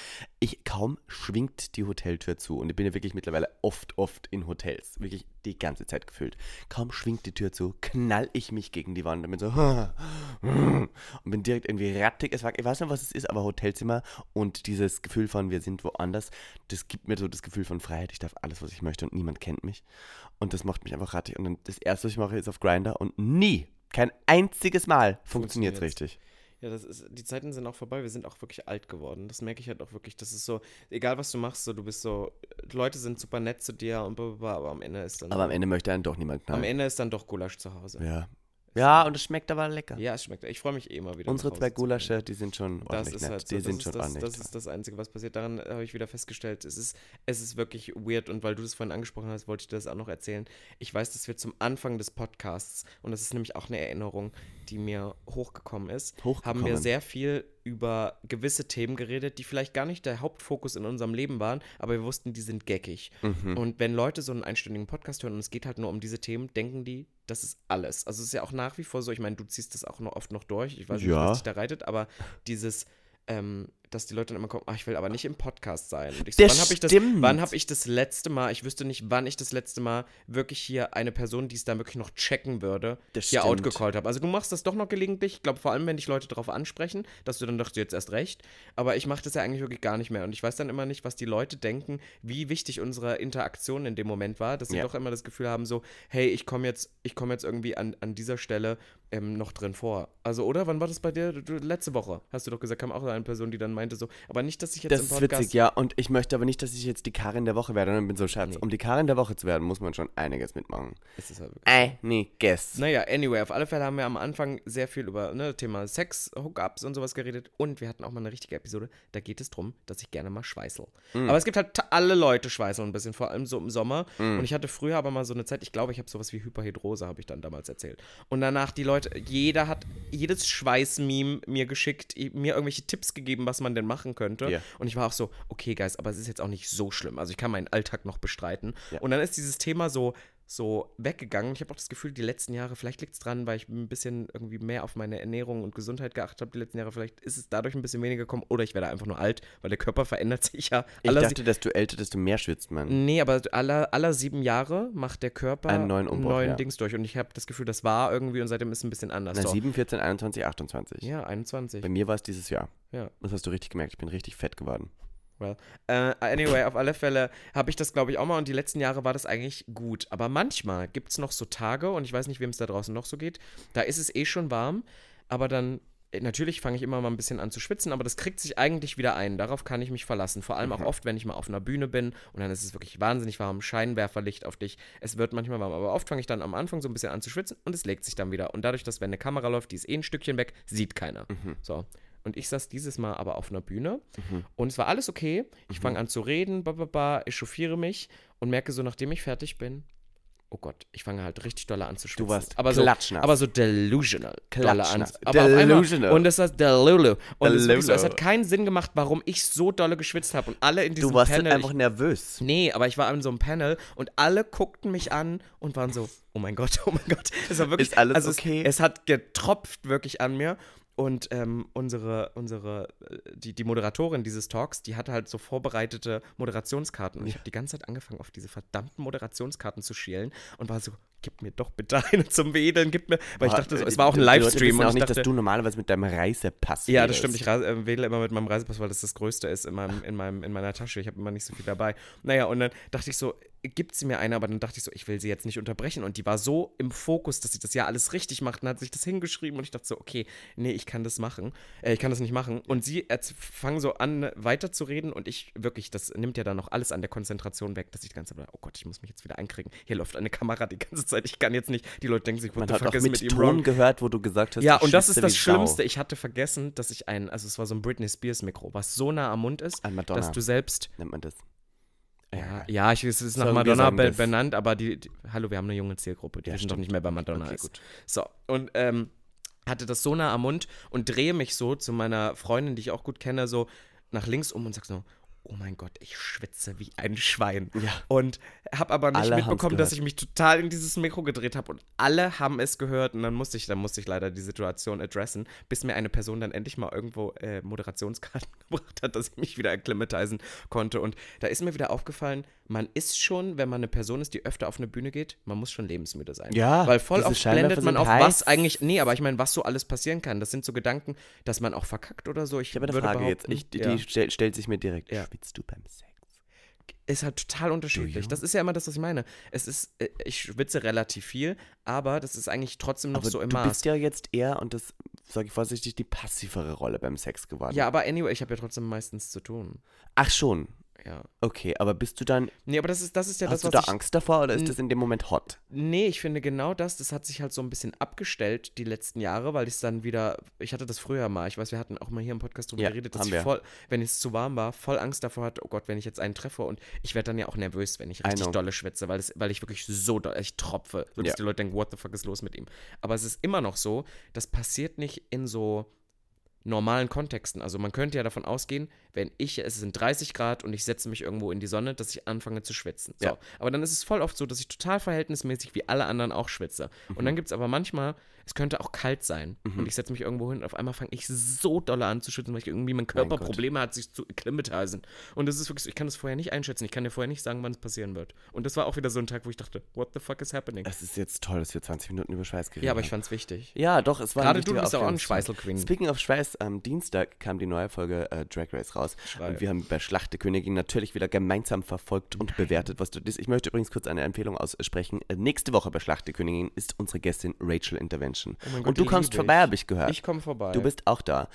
Kaum schwingt die Hoteltür zu, und ich bin ja wirklich mittlerweile oft in Hotels, wirklich die ganze Zeit gefühlt. Kaum schwingt die Tür zu, knall ich mich gegen die Wand und bin so und bin direkt irgendwie rattig. Ich weiß nicht, was es ist, aber Hotelzimmer und dieses Gefühl von wir sind woanders, das gibt mir so das Gefühl von Freiheit. Ich darf alles, was ich möchte, und niemand kennt mich, und das macht mich einfach rattig. Und dann das Erste, was ich mache, ist auf Grindr, und kein einziges Mal funktioniert es richtig. Ja, die Zeiten sind auch vorbei. Wir sind auch wirklich alt geworden. Das merke ich halt auch wirklich. Das ist so, egal was du machst, so, du bist so, Leute sind super nett zu dir und blablabla, aber am Ende ist dann... Aber am Ende möchte einen doch niemand haben. Am Ende ist dann doch Gulasch zu Hause. Ja. Ja, und es schmeckt aber lecker. Ja, es schmeckt. Ich freue mich immer wieder. Unsere 2 Gulasche, die sind schon ordentlich nett. Halt so, das ist das Einzige, was passiert. Daran habe ich wieder festgestellt, es ist wirklich weird. Und weil du das vorhin angesprochen hast, wollte ich dir das auch noch erzählen. Ich weiß, dass wir zum Anfang des Podcasts, und das ist nämlich auch eine Erinnerung, die mir hochgekommen ist, haben wir sehr viel über gewisse Themen geredet, die vielleicht gar nicht der Hauptfokus in unserem Leben waren, aber wir wussten, die sind gaggig. Mhm. Und wenn Leute so einen einstündigen Podcast hören und es geht halt nur um diese Themen, denken die, das ist alles. Also es ist ja auch nach wie vor so, ich meine, du ziehst das auch noch oft noch durch, ich weiß nicht, was dich da reitet, aber dieses, dass die Leute dann immer kommen, ich will aber nicht im Podcast sein. Und ich so, wann habe ich das letzte Mal, ich wüsste nicht, wann ich das letzte Mal wirklich hier eine Person, die es dann wirklich noch checken würde, hier outgecallt habe. Also du machst das doch noch gelegentlich, ich glaube vor allem, wenn dich Leute darauf ansprechen, dass du dann doch jetzt erst recht, aber ich mache das ja eigentlich wirklich gar nicht mehr, und ich weiß dann immer nicht, was die Leute denken, wie wichtig unsere Interaktion in dem Moment war, dass sie doch immer das Gefühl haben, so, hey, ich komme jetzt irgendwie an dieser Stelle noch drin vor. Also, oder? Wann war das bei dir? Letzte Woche, hast du doch gesagt, kam auch eine Person, die dann meinte so, aber nicht, dass ich jetzt im Podcast... Das ist witzig, ja, und ich möchte aber nicht, dass ich jetzt die Karin der Woche werde, und dann bin so, Schatz, um die Karin der Woche zu werden, muss man schon einiges mitmachen. Es ist halt wirklich... Einiges. Naja, anyway, auf alle Fälle haben wir am Anfang sehr viel über Thema Sex, Hookups und sowas geredet, und wir hatten auch mal eine richtige Episode, da geht es drum, dass ich gerne mal schweißel. Mhm. Aber es gibt halt alle Leute schweißeln ein bisschen, vor allem so im Sommer, und ich hatte früher aber mal so eine Zeit, ich glaube, ich habe sowas wie Hyperhidrose, habe ich dann damals erzählt. Und danach die Leute, jeder hat jedes Schweißmeme mir geschickt, mir irgendwelche Tipps gegeben, was man denn machen könnte. Yeah. Und ich war auch so, okay, Guys, aber es ist jetzt auch nicht so schlimm. Also ich kann meinen Alltag noch bestreiten. Yeah. Und dann ist dieses Thema so weggegangen. Ich habe auch das Gefühl, die letzten Jahre, vielleicht liegt es dran, weil ich ein bisschen irgendwie mehr auf meine Ernährung und Gesundheit geachtet habe die letzten Jahre, vielleicht ist es dadurch ein bisschen weniger gekommen, oder ich werde einfach nur alt, weil der Körper verändert sich ja. Ich dachte, dass du älter, desto mehr schwitzt man. Nee, aber aller 7 Jahre macht der Körper einen neuen Umbruch, Dings durch, und ich habe das Gefühl, das war irgendwie, und seitdem ist es ein bisschen anders. Na, 7, 14, 21, 28. Ja, 21. Bei mir war es dieses Jahr. Ja. Das hast du richtig gemerkt, ich bin richtig fett geworden. Well. Anyway, auf alle Fälle habe ich das, glaube ich, auch mal, und die letzten Jahre war das eigentlich gut. Aber manchmal gibt es noch so Tage, und ich weiß nicht, wem es da draußen noch so geht, da ist es eh schon warm, aber dann natürlich fange ich immer mal ein bisschen an zu schwitzen, aber das kriegt sich eigentlich wieder ein. Darauf kann ich mich verlassen. Vor allem auch oft, wenn ich mal auf einer Bühne bin und dann ist es wirklich wahnsinnig warm, Scheinwerferlicht auf dich. Es wird manchmal warm, aber oft fange ich dann am Anfang so ein bisschen an zu schwitzen und es legt sich dann wieder. Und dadurch, dass wenn eine Kamera läuft, die ist eh ein Stückchen weg, sieht keiner. Mhm. So. Und ich saß dieses Mal aber auf einer Bühne und es war alles okay. Ich fange an zu reden, echauffiere mich und merke so, nachdem ich fertig bin, oh Gott, ich fange halt richtig doll an zu schwitzen. Du warst klatschnass. Aber so delusional. Klatschnass. Delusional. Und das heißt Delulu. Und es hat keinen Sinn gemacht, warum ich so dolle geschwitzt habe. Und alle in diesem Panel. Du warst Panel, einfach nervös. Nee, aber ich war in so einem Panel und alle guckten mich an und waren so, oh mein Gott, oh mein Gott. Es war wirklich, ist alles also okay? Es hat getropft wirklich an mir. Und die Moderatorin dieses Talks, die hatte halt so vorbereitete Moderationskarten. Und ich habe die ganze Zeit angefangen, auf diese verdammten Moderationskarten zu schielen und war so, gib mir doch bitte eine zum Wedeln, gib mir. Weil ich dachte, so, es war auch ein Livestream. Und ich dachte, dass du normalerweise mit deinem Reisepass wedelst. Ja, das stimmt. Ich wedel immer mit meinem Reisepass, weil das das Größte ist in meiner Tasche. Ich habe immer nicht so viel dabei. Naja, und dann dachte ich so, gibt sie mir eine, aber dann dachte ich so, ich will sie jetzt nicht unterbrechen. Und die war so im Fokus, dass sie das ja alles richtig macht und hat sich das hingeschrieben. Und ich dachte so, okay, nee, ich kann das nicht machen. Und sie fangen so an, weiterzureden. Und ich wirklich, das nimmt ja dann noch alles an der Konzentration weg, dass ich die ganze Zeit, oh Gott, ich muss mich jetzt wieder einkriegen. Hier läuft eine Kamera die ganze Zeit, ich kann jetzt nicht. Die Leute denken sich, what the fuck ist mit ihm wrong? Man hat auch mit Ton gehört, wo du gesagt hast, ja, und das ist das Schlimmste. Ich hatte vergessen, dass ich es war so ein Britney Spears Mikro, was so nah am Mund ist, an Madonna, dass du selbst, nennt man das. Ja, es ist nach Madonna benannt, aber hallo, wir haben eine junge Zielgruppe, die wissen doch nicht mehr, bei Madonna ist. Gut. So, und hatte das so nah am Mund und drehe mich so zu meiner Freundin, die ich auch gut kenne, so nach links um und sag so, oh mein Gott, ich schwitze wie ein Schwein. Ja. Und habe aber nicht mitbekommen, dass ich mich total in dieses Mikro gedreht habe und alle haben es gehört und dann musste ich leider die Situation adressen, bis mir eine Person dann endlich mal irgendwo Moderationskarten gebracht hat, dass ich mich wieder akklimatisen konnte. Und da ist mir wieder aufgefallen, man ist schon, wenn man eine Person ist, die öfter auf eine Bühne geht, man muss schon lebensmüde sein. Ja. Weil voll oft blendet man auf, was eigentlich, nee, aber ich meine, was so alles passieren kann. Das sind so Gedanken, dass man auch verkackt oder so. Ich habe eine Frage jetzt, die stellt sich mir direkt. Ja. Schwitzt du beim Sex? Ist halt total unterschiedlich. Das ist ja immer das, was ich meine. Ich schwitze relativ viel, aber das ist eigentlich trotzdem noch aber so im Maß. Du bist ja jetzt eher, und das sage ich vorsichtig, die passivere Rolle beim Sex geworden. Ja, aber anyway, ich habe ja trotzdem meistens zu tun. Ach schon. Ja. Okay, aber bist du dann... Nee, aber das ist ja das, was ich... Hast du da Angst davor oder ist das in dem Moment hot? Nee, ich finde genau das hat sich halt so ein bisschen abgestellt die letzten Jahre, weil ich es dann wieder... Ich hatte das früher mal, ich weiß, wir hatten auch mal hier im Podcast drüber geredet, dass ich voll, wenn es zu warm war, voll Angst davor hatte, oh Gott, wenn ich jetzt einen treffe, und ich werde dann ja auch nervös, wenn ich richtig dolle schwitze, weil ich wirklich so doll, ich tropfe, so dass die Leute denken, what the fuck ist los mit ihm? Aber es ist immer noch so, das passiert nicht in so... normalen Kontexten. Also man könnte ja davon ausgehen, es sind 30 Grad und ich setze mich irgendwo in die Sonne, dass ich anfange zu schwitzen. So. Ja. Aber dann ist es voll oft so, dass ich total verhältnismäßig wie alle anderen auch schwitze. Mhm. Und dann gibt es aber manchmal, es könnte auch kalt sein und ich setze mich irgendwo hin und auf einmal fange ich so doll an zu schwitzen, weil ich irgendwie mein Körper Probleme hat, sich zu akklimatisieren. Und das ist wirklich so, ich kann das vorher nicht einschätzen. Ich kann dir vorher nicht sagen, wann es passieren wird. Und das war auch wieder so ein Tag, wo ich dachte, what the fuck is happening? Es ist jetzt toll, dass wir 20 Minuten über Schweiß geredet haben. Ja, aber ich fand's wichtig. Ja, doch, es war gerade du bist auch ein Schweißelqueen. Speaking of Schweiß, am Dienstag kam die neue Folge Drag Race raus. Und wir haben bei Schlacht der Königin natürlich wieder gemeinsam verfolgt und bewertet, was du das. Ich möchte übrigens kurz eine Empfehlung aussprechen. Nächste Woche bei Schlacht der Königin ist unsere Gästin Rachel Intervention. Oh mein Gott, und du kommst vorbei, habe ich gehört. Ich komme vorbei. Du bist auch da.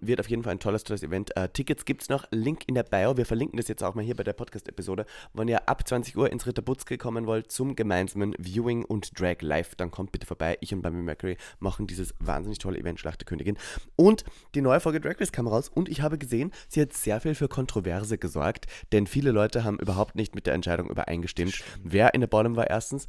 Wird auf jeden Fall ein tolles Event. Tickets gibt es noch. Link in der Bio. Wir verlinken das jetzt auch mal hier bei der Podcast-Episode. Wenn ihr ab 20 Uhr ins Ritter Butzke kommen wollt zum gemeinsamen Viewing und Drag Live, dann kommt bitte vorbei. Ich und Bambi Mercury machen dieses wahnsinnig tolle Event Schlacht der Königin. Und die neue Folge Drag Race kam raus und ich habe gesehen, sie hat sehr viel für Kontroverse gesorgt, denn viele Leute haben überhaupt nicht mit der Entscheidung übereingestimmt, wer in der Bottom war erstens.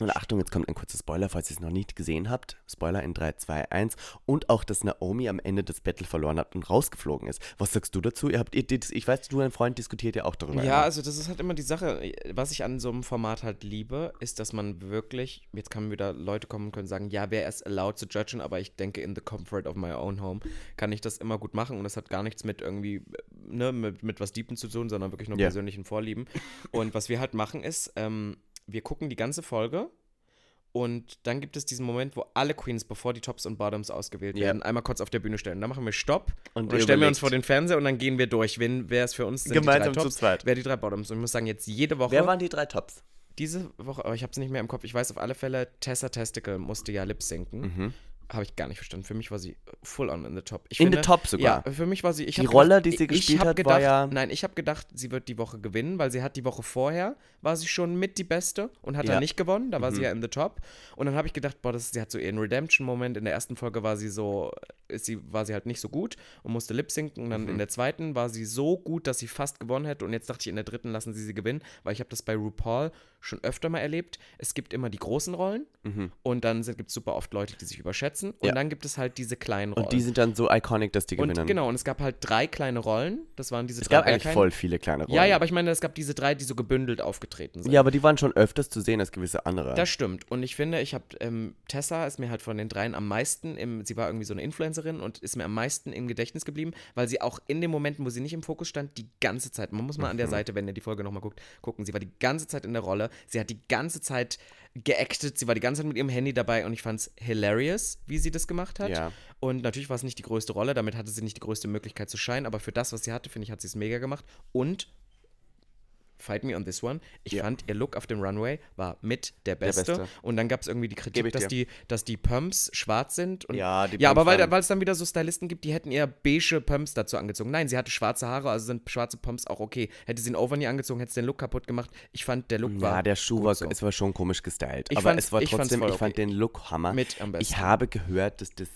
Und Achtung, jetzt kommt ein kurzer Spoiler, falls ihr es noch nicht gesehen habt. Spoiler in 3, 2, 1. Und auch, dass Naomi am Ende das Battle verloren hat und rausgeflogen ist. Was sagst du dazu? Ich weiß, du und dein Freund diskutiert ja auch darüber. Ja, also das ist halt immer die Sache. Was ich an so einem Format halt liebe, ist, dass man wirklich, jetzt kann wieder Leute kommen und können sagen, ja, wer ist allowed zu judgen, aber ich denke, in the comfort of my own home kann ich das immer gut machen. Und das hat gar nichts mit irgendwie, mit was Deepen zu tun, sondern wirklich nur persönlichen Vorlieben. Und was wir halt machen ist, wir gucken die ganze Folge und dann gibt es diesen Moment, wo alle Queens, bevor die Tops und Bottoms ausgewählt werden, einmal kurz auf der Bühne stellen. Dann machen wir Stopp und stellen wir uns vor den Fernseher und dann gehen wir durch. Wer ist für uns sind gemeinsam die drei Tops, wer die drei Bottoms. Und ich muss sagen, jetzt jede Woche... Wer waren die drei Tops? Diese Woche, aber ich habe es nicht mehr im Kopf. Ich weiß auf alle Fälle, Tessa Testicle musste ja lip-sinken. habe ich gar nicht verstanden. Für mich war sie full on in the top. Ich finde, in the top sogar. Ja, für mich war sie. Die Rolle, die sie gespielt hat, war ja... Nein, ich habe gedacht, sie wird die Woche gewinnen, weil sie hat die Woche vorher, war sie schon mit die Beste und hat dann nicht gewonnen. Da war sie ja in the top. Und dann habe ich gedacht, boah, sie hat so ihren Redemption-Moment. In der ersten Folge war sie so, war sie halt nicht so gut und musste lip-sinken. Und dann in der zweiten war sie so gut, dass sie fast gewonnen hätte. Und jetzt dachte ich, in der dritten lassen sie gewinnen, weil ich habe das bei RuPaul schon öfter mal erlebt. Es gibt immer die großen Rollen und dann gibt es super oft Leute, die sich überschätzen. Und dann gibt es halt diese kleinen Rollen. Und die sind dann so iconic, dass die gewinnen. Und, genau, und es gab halt 3 kleine Rollen. Das waren diese 3. Es gab eigentlich voll viele kleine Rollen. Ja, ja, aber ich meine, es gab diese 3, die so gebündelt aufgetreten sind. Ja, aber die waren schon öfters zu sehen als gewisse andere. Das stimmt. Und ich finde, ich habe Tessa ist mir halt von den 3 am meisten, sie war irgendwie so eine Influencerin und ist mir am meisten im Gedächtnis geblieben, weil sie auch in den Momenten, wo sie nicht im Fokus stand, die ganze Zeit, man muss mal an der Seite, wenn ihr die Folge nochmal guckt, gucken, sie war die ganze Zeit in der Rolle, sie hat die ganze Zeit geactet, sie war die ganze Zeit mit ihrem Handy dabei und ich fand es hilarious, wie sie das gemacht hat. Ja. Und natürlich war es nicht die größte Rolle, damit hatte sie nicht die größte Möglichkeit zu scheinen, aber für das, was sie hatte, finde ich, hat sie es mega gemacht. Und, fight me on this one, ich fand, ihr Look auf dem Runway war mit der Beste. Und dann gab es irgendwie die Kritik, dass die Pumps schwarz sind. Und ja, aber weil es dann wieder so Stylisten gibt, die hätten eher beige Pumps dazu angezogen. Nein, sie hatte schwarze Haare, also sind schwarze Pumps auch okay. Hätte sie einen Overknee angezogen, hätte sie den Look kaputt gemacht. Ich fand, der Look war... Ja, der Schuh war so. Es war schon komisch gestylt. Ich fand den Look Hammer. Mit am besten. Ich habe gehört, dass das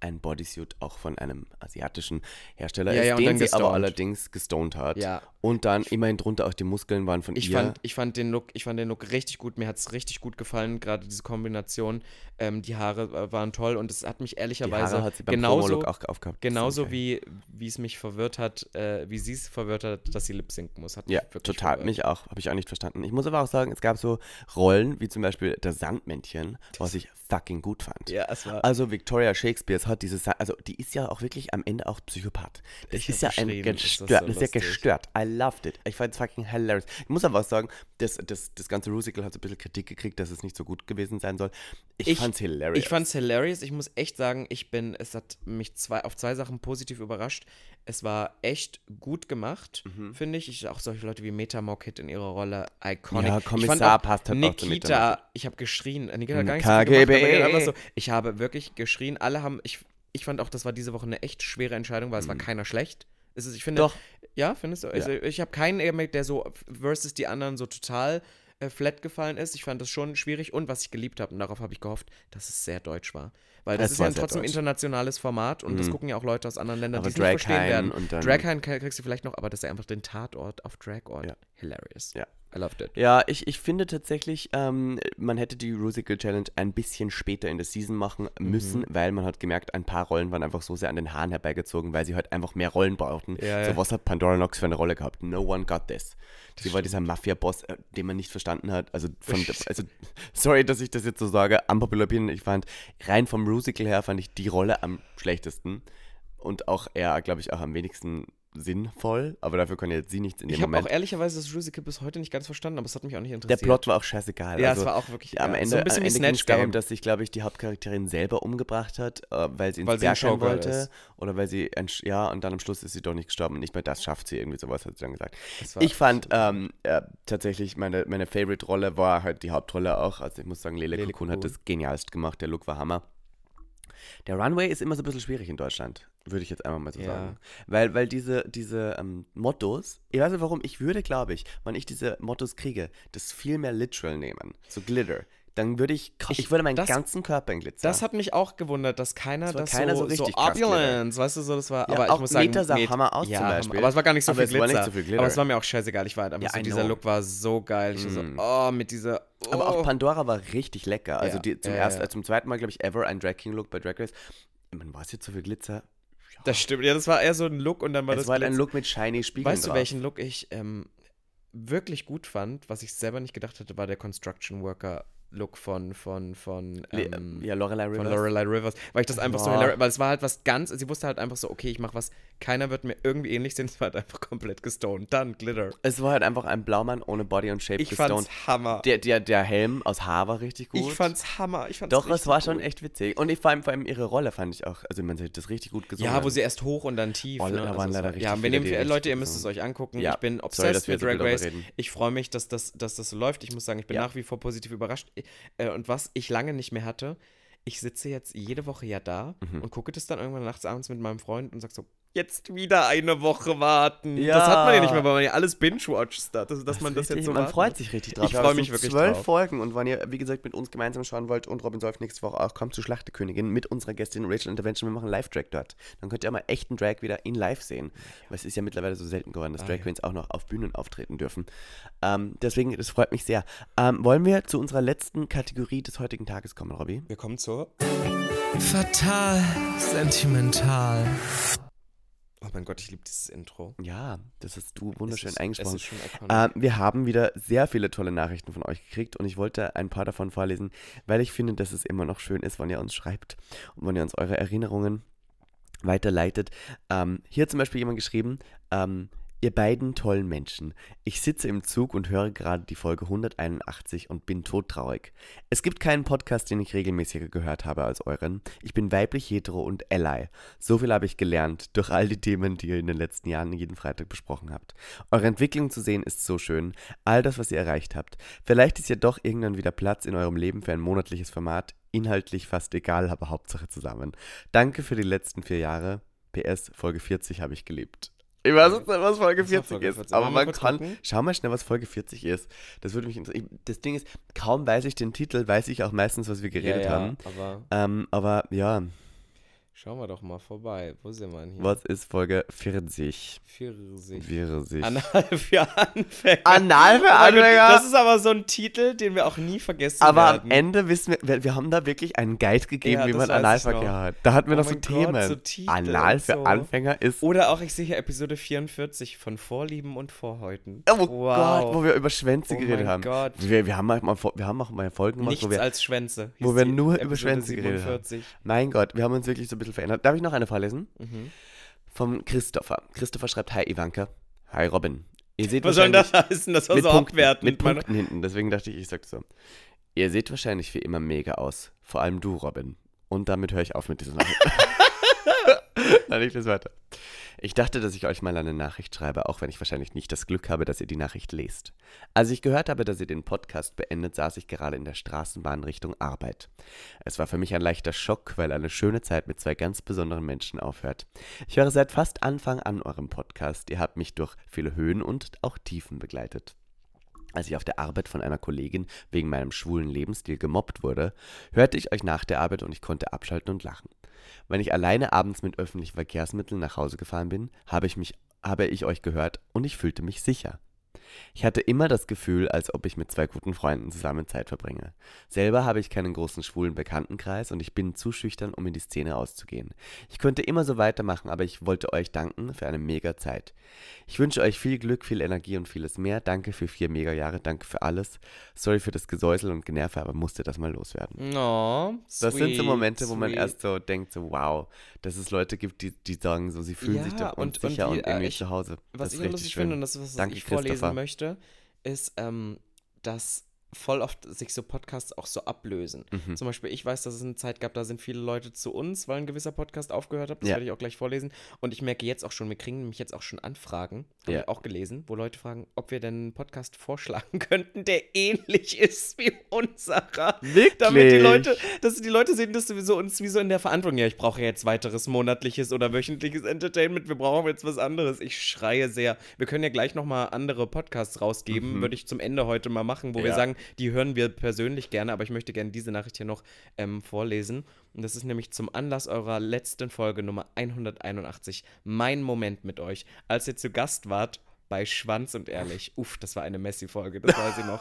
ein Bodysuit auch von einem asiatischen Hersteller ist, den sie aber allerdings gestoned hat. Ja. Und dann immerhin drunter auch die Muskeln waren von ihr. Ich fand den Look richtig gut, mir hat es richtig gut gefallen, gerade diese Kombination. Die Haare waren toll und es hat mich ehrlicherweise genauso wie es mich verwirrt hat, wie sie es verwirrt hat, dass sie lip-sinken muss. Hat mich total verwirrt. Mich auch, habe ich auch nicht verstanden. Ich muss aber auch sagen, es gab so Rollen, wie zum Beispiel das Sandmännchen, was ich fucking gut fand. Ja, es war also Victoria Shakespeare hat dieses, also die ist ja auch wirklich am Ende auch Psychopath. Das ist ja gestört. I loved it. Ich fand es fucking hilarious. Ich muss aber auch sagen, das ganze Rusical hat so ein bisschen Kritik gekriegt, dass es nicht so gut gewesen sein soll. Ich fand's hilarious. Ich muss echt sagen, es hat mich auf 2 Sachen positiv überrascht. Es war echt gut gemacht, finde ich. Auch solche Leute wie Meta Mockit in ihrer Rolle, iconic. Ja, Kommissar passt halt auch zu Nikita. Ich habe geschrien. Nikita hat gar nichts gemacht. Ich habe wirklich geschrien. Alle haben... Ich fand auch, das war diese Woche eine echt schwere Entscheidung, weil es war keiner schlecht. Ich finde, doch. Ja, findest du? Ja. Also, ich habe keinen gemerkt, der so versus die anderen so total flat gefallen ist. Ich fand das schon schwierig. Und was ich geliebt habe, und darauf habe ich gehofft, dass es sehr deutsch war. Weil das ist ja trotzdem ein internationales Format und das gucken ja auch Leute aus anderen Ländern, die es nicht verstehen werden. Draghain kriegst du vielleicht noch, aber das ist ja einfach den Tatort auf Dragort. Ja. Hilarious. Ja. I loved it. Ja, ich finde tatsächlich, man hätte die Rusical Challenge ein bisschen später in der Season machen müssen, weil man hat gemerkt, ein paar Rollen waren einfach so sehr an den Haaren herbeigezogen, weil sie halt einfach mehr Rollen brauchten. Ja, so was hat Pandora Nox für eine Rolle gehabt? No one got this. Sie war dieser Mafia-Boss, den man nicht verstanden hat. Also sorry, dass ich das jetzt so sage. Unpopular Opinion, ich fand, rein vom Rusical her fand ich die Rolle am schlechtesten und auch eher, glaube ich, auch am wenigsten sinnvoll, aber dafür kann jetzt sie nichts in dem Moment. Ich habe auch ehrlicherweise das Rusical bis heute nicht ganz verstanden, aber es hat mich auch nicht interessiert. Der Plot war auch scheißegal. Ja, also, es war auch wirklich am Ende, so ein bisschen wie Snatch Game, dass sich, glaube ich, die Hauptcharakterin selber umgebracht hat, weil sie ins Berg gehen wollte oder weil sie, und dann am Schluss ist sie doch nicht gestorben und nicht mehr das schafft sie, irgendwie sowas hat sie dann gesagt. Ich fand tatsächlich, meine Favorite-Rolle war halt die Hauptrolle auch, also ich muss sagen, Lele Kukun hat das genialst gemacht, der Look war Hammer. Der Runway ist immer so ein bisschen schwierig in Deutschland, würde ich jetzt einfach mal so sagen. Weil diese Mottos, ich weiß nicht warum, ich würde, glaube ich, wenn ich diese Mottos kriege, das viel mehr literal nehmen, so Glitter, dann würde ich würde meinen ganzen Körper in Glitzer. Das hat mich auch gewundert, dass keiner so richtig Opulence, weißt du, so das war, aber ich muss sagen, Meta sah Hammer aus zum Beispiel. Aber es war gar nicht so viel Glitzer. Aber es war mir auch scheißegal, ich war halt, dieser Look war so geil, ich war so, mit dieser... Aber auch Pandora war richtig lecker. Also zum zweiten Mal, glaube ich, ever ein Drag King Look bei Drag Race. Man, war es jetzt so viel Glitzer? Ja. Das stimmt. Ja, das war eher so ein Look und dann war das Glitzer. Es war ein Look mit shiny Spiegeln drauf. Weißt du, welchen Look ich wirklich gut fand, was ich selber nicht gedacht hatte, war der Construction Worker Look von Lorelai Rivers, weil ich das einfach so hilarious, weil es war halt was ganz, sie wusste halt einfach so, okay, ich mache was, keiner wird mir irgendwie ähnlich sehen, es war halt einfach komplett gestoned, dann Glitter. Es war halt einfach ein Blaumann ohne Body und Shape gestoned. Ich fand's Hammer. Der Helm aus Haar war richtig gut. Es war schon echt witzig und vor allem ihre Rolle fand ich auch, also man hat das richtig gut gesungen. Ja, wo sie erst hoch und dann tief. Leute, ihr müsst es euch angucken, ich bin obsessed mit Drag Race, ich freue mich, dass das so läuft, ich muss sagen, ich bin nach wie vor positiv überrascht. Und was ich lange nicht mehr hatte, ich sitze jetzt jede Woche ja da und gucke das dann irgendwann nachts abends mit meinem Freund und sag so, jetzt wieder eine Woche warten. Ja. Das hat man ja nicht mehr, weil man ja alles binge-watcht, dass man das jetzt so macht. Man freut sich richtig drauf. Ich freue mich wirklich 12 drauf. 12 Folgen und wenn ihr, wie gesagt, mit uns gemeinsam schauen wollt und Robin Solf nächste Woche auch, kommt zu Schlacht der Königin mit unserer Gästin Rachel Intervention. Wir machen Live-Drag dort. Dann könnt ihr mal echten Drag wieder in Live sehen. Weil es ist ja mittlerweile so selten geworden, dass Drag Queens auch noch auf Bühnen auftreten dürfen. Deswegen, das freut mich sehr. Wollen wir zu unserer letzten Kategorie des heutigen Tages kommen, Robby? Wir kommen zur... Fatal, sentimental... Oh mein Gott, ich liebe dieses Intro. Ja, das hast du wunderschön eingesprochen. Wir haben wieder sehr viele tolle Nachrichten von euch gekriegt und ich wollte ein paar davon vorlesen, weil ich finde, dass es immer noch schön ist, wenn ihr uns schreibt und wenn ihr uns eure Erinnerungen weiterleitet. Hier hat zum Beispiel jemand geschrieben, ihr beiden tollen Menschen. Ich sitze im Zug und höre gerade die Folge 181 und bin todtraurig. Es gibt keinen Podcast, den ich regelmäßiger gehört habe als euren. Ich bin weiblich, hetero und ally. So viel habe ich gelernt durch all die Themen, die ihr in den letzten Jahren jeden Freitag besprochen habt. Eure Entwicklung zu sehen ist so schön. All das, was ihr erreicht habt. Vielleicht ist ja doch irgendwann wieder Platz in eurem Leben für ein monatliches Format. Inhaltlich fast egal, aber Hauptsache zusammen. Danke für die letzten 4 Jahre. PS, Folge 40 habe ich geliebt. Ich weiß nicht, was Folge 40 ist, aber man kann... Schau mal schnell, was Folge 40 ist. Das würde mich interessieren. Das Ding ist, kaum weiß ich den Titel, weiß ich auch meistens, was wir geredet haben. Aber ja. Schauen wir doch mal vorbei. Wo sind wir denn hier? Was ist Folge 40? 40. Anal für Anfänger. Anal für Anfänger. Das ist aber so ein Titel, den wir auch nie vergessen werden. Aber am Ende wissen wir haben da wirklich einen Guide gegeben, wie man Analverkehr hat. Da hatten wir noch so Themen. So Anal für Anfänger ist... Oder auch, ich sehe hier Episode 44 von Vorlieben und Vorhäuten. Oh Gott, wo wir über Schwänze geredet haben. Gott. Wir haben auch mal Folgen gemacht, wo wir... Nichts als Schwänze. Wo wir nur über Schwänze geredet haben. Mein Gott, wir haben uns wirklich so verändert. Darf ich noch eine vorlesen? Mhm. Vom Christopher. Christopher schreibt, hi Ivanka, hi Robin. Ihr seht was soll das heißen? Das war so abwertend. Mit Punkten hinten, deswegen dachte ich sag's so. Ihr seht wahrscheinlich wie immer mega aus. Vor allem du, Robin. Und damit höre ich auf mit dieser Nachricht. Dann lief das weiter. Ich dachte, dass ich euch mal eine Nachricht schreibe, auch wenn ich wahrscheinlich nicht das Glück habe, dass ihr die Nachricht lest. Als ich gehört habe, dass ihr den Podcast beendet, saß ich gerade in der Straßenbahn Richtung Arbeit. Es war für mich ein leichter Schock, weil eine schöne Zeit mit 2 ganz besonderen Menschen aufhört. Ich höre seit fast Anfang an eurem Podcast. Ihr habt mich durch viele Höhen und auch Tiefen begleitet. Als ich auf der Arbeit von einer Kollegin wegen meinem schwulen Lebensstil gemobbt wurde, hörte ich euch nach der Arbeit und ich konnte abschalten und lachen. Wenn ich alleine abends mit öffentlichen Verkehrsmitteln nach Hause gefahren bin, habe ich euch gehört und ich fühlte mich sicher. Ich hatte immer das Gefühl, als ob ich mit 2 guten Freunden zusammen Zeit verbringe. Selber habe ich keinen großen schwulen Bekanntenkreis und ich bin zu schüchtern, um in die Szene auszugehen. Ich könnte immer so weitermachen, aber ich wollte euch danken für eine mega Zeit. Ich wünsche euch viel Glück, viel Energie und vieles mehr. Danke für 4 mega Jahre, danke für alles. Sorry für das Gesäusel und Generve, aber musste das mal loswerden. Oh, sweet, das sind so Momente, wo man erst so denkt, so wow, dass es Leute gibt, die sagen, so sie fühlen sich doch unsicher und irgendwie zu Hause. Was ich lustig finde und das ist, was ich vorlesen möchte, ist, dass voll oft sich so Podcasts auch so ablösen. Mhm. Zum Beispiel, ich weiß, dass es eine Zeit gab, da sind viele Leute zu uns, weil ein gewisser Podcast aufgehört hat. Das werde ich auch gleich vorlesen. Und ich merke jetzt auch schon, wir kriegen nämlich jetzt auch schon Anfragen, habe ich auch gelesen, wo Leute fragen, ob wir denn einen Podcast vorschlagen könnten, der ähnlich ist wie unserer. Wirklich? Damit die Leute sehen, dass wir so uns wie so in der Verantwortung, ich brauche jetzt weiteres monatliches oder wöchentliches Entertainment, wir brauchen jetzt was anderes. Ich schreie sehr. Wir können ja gleich nochmal andere Podcasts rausgeben, würde ich zum Ende heute mal machen, wo wir sagen, die hören wir persönlich gerne, aber ich möchte gerne diese Nachricht hier noch vorlesen. Und das ist nämlich zum Anlass eurer letzten Folge Nummer 181. Mein Moment mit euch, als ihr zu Gast wart bei Schwanz und Ehrlich. Uff, das war eine Messi-Folge, das weiß ich noch.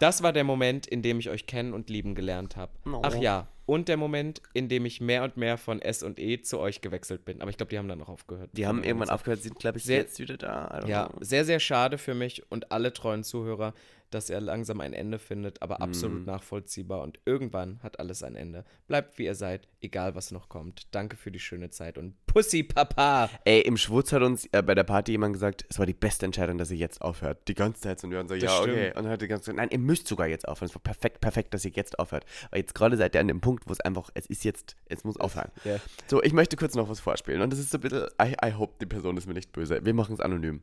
Das war der Moment, in dem ich euch kennen und lieben gelernt habe. Ach ja, und der Moment, in dem ich mehr und mehr von S und E zu euch gewechselt bin. Aber ich glaube, die haben dann noch aufgehört. Die haben irgendwann aufgehört, sind, glaube ich, jetzt wieder da. Also ja, sehr, sehr schade für mich und alle treuen Zuhörer, dass er langsam ein Ende findet, aber absolut nachvollziehbar. Und irgendwann hat alles ein Ende. Bleibt, wie ihr seid, egal was noch kommt. Danke für die schöne Zeit und Pussy, Papa! Ey, im SchwuZ hat uns bei der Party jemand gesagt, es war die beste Entscheidung, dass ihr jetzt aufhört. Die ganze Zeit sind wir so, okay. Und dann hat die ganze Zeit, nein, ihr müsst sogar jetzt aufhören. Es war perfekt, dass ihr jetzt aufhört. Aber jetzt gerade seid ihr an dem Punkt, wo es einfach, es muss aufhören. Yeah. So, ich möchte kurz noch was vorspielen. Und das ist so ein bisschen, I hope, die Person ist mir nicht böse. Wir machen es anonym.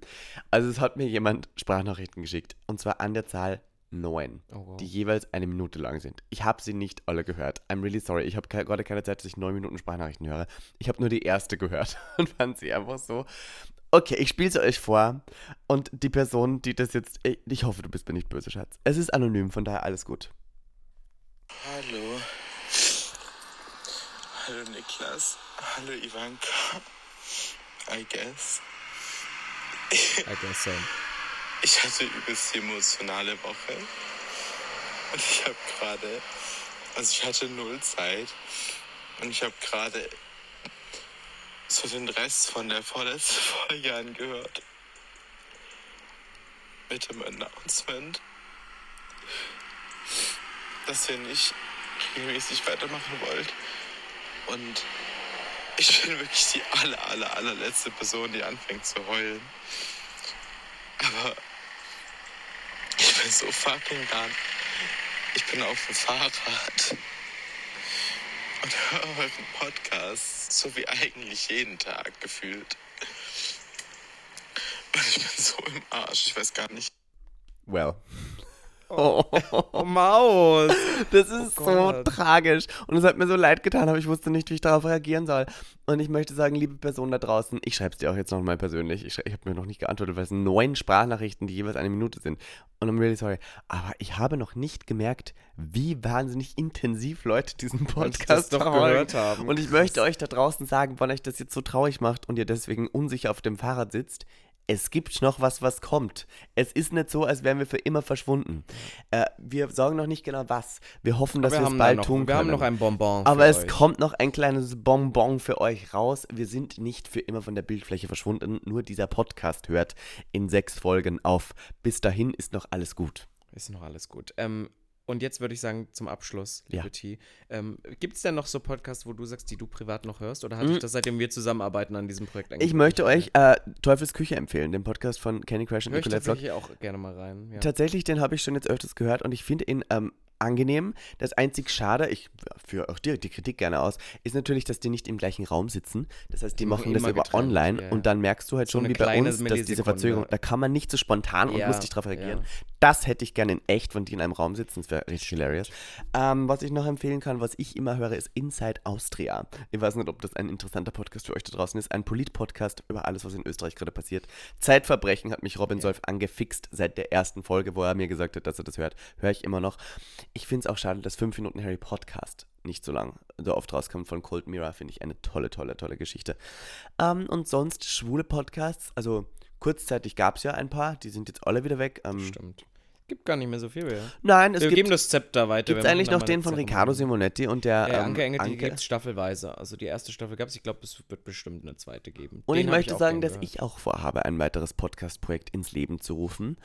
Also es hat mir jemand Sprachnachrichten geschickt. Und zwar an der Zahl 9, oh, wow, die jeweils 1 Minute lang sind. Ich habe sie nicht alle gehört. I'm really sorry. Ich habe gerade keine Zeit, dass ich 9 Minuten Sprachnachrichten höre. Ich habe nur die erste gehört und fand sie einfach so. Okay, ich spiele sie euch vor. Und die Person, die das jetzt... Ich hoffe, du bist mir nicht böse, Schatz. Es ist anonym, von daher alles gut. Hallo. Hallo Niklas. Hallo Ivanka. I guess. I guess so. Ich hatte übelst die emotionale Woche und ich habe gerade, also ich hatte null Zeit und ich habe gerade so den Rest von der vorletzten Folge angehört mit dem Announcement, dass ihr nicht regelmäßig weitermachen wollt, und ich bin wirklich die allerletzte Person, die anfängt zu heulen. Aber ich bin so fucking dran. Ich bin auf dem Fahrrad und höre euren Podcast, so wie eigentlich jeden Tag gefühlt. Und ich bin so im Arsch, ich weiß gar nicht. Well. Oh, Maus. Das ist so tragisch. Und es hat mir so leid getan, aber ich wusste nicht, wie ich darauf reagieren soll. Und ich möchte sagen, liebe Person da draußen, ich schreibe es dir auch jetzt nochmal persönlich. Ich habe mir noch nicht geantwortet, weil es 9 Sprachnachrichten, die jeweils 1 Minute sind. Und I'm really sorry. Aber ich habe noch nicht gemerkt, wie wahnsinnig intensiv Leute diesen Podcast doch gehört haben. Und ich möchte euch da draußen sagen, wenn euch das jetzt so traurig macht und ihr deswegen unsicher auf dem Fahrrad sitzt, es gibt noch was kommt. Es ist nicht so, als wären wir für immer verschwunden. Wir sagen noch nicht genau was. Wir hoffen, dass wir es bald tun können. Wir haben noch ein Bonbon. Aber es kommt noch ein kleines Bonbon für euch raus. Wir sind nicht für immer von der Bildfläche verschwunden. Nur dieser Podcast hört in 6 Folgen auf. Bis dahin ist noch alles gut. Ist noch alles gut. Und jetzt würde ich sagen, zum Abschluss, liebe T, gibt es denn noch so Podcasts, wo du sagst, die du privat noch hörst? Oder hat dich das, seitdem wir zusammenarbeiten, an diesem Projekt eigentlich? Ich möchte euch Teufels Küche empfehlen, den Podcast von Kenny Crash und Küche. Hör ich tatsächlich auch gerne mal rein. Ja. Tatsächlich, den habe ich schon jetzt öfters gehört und ich finde ihn angenehm. Das einzig Schade, ich führe auch dir die Kritik gerne aus, ist natürlich, dass die nicht im gleichen Raum sitzen. Das heißt, die machen das über getrennt, online und dann merkst du halt so schon wie bei uns, dass diese Verzögerung, da kann man nicht so spontan und lustig drauf reagieren. Ja. Das hätte ich gerne in echt, wenn die in einem Raum sitzen, das wäre richtig hilarious. Was ich noch empfehlen kann, was ich immer höre, ist Inside Austria. Ich weiß nicht, ob das ein interessanter Podcast für euch da draußen ist, ein Polit-Podcast über alles, was in Österreich gerade passiert. Zeitverbrechen hat mich Robin Solf angefixt seit der ersten Folge, wo er mir gesagt hat, dass er das hört. Höre ich immer noch. Ich finde es auch schade, dass 5 Minuten Harry Podcast nicht so lang so oft rauskommt von Cold Mirror. Finde ich eine tolle Geschichte. Und sonst schwule Podcasts. Also kurzzeitig gab es ja ein paar. Die sind jetzt alle wieder weg. Stimmt. Gibt gar nicht mehr so viel mehr. Nein, es gibt... Wir geben das Zepter weiter. Gibt es eigentlich noch den von Riccardo Simonetti und der... Ja, Anke Engel, die gibt es staffelweise. Also die erste Staffel gab es. Ich glaube, es wird bestimmt eine zweite geben. Und ich möchte sagen, dass ich auch vorhabe, ein weiteres Podcast-Projekt ins Leben zu rufen.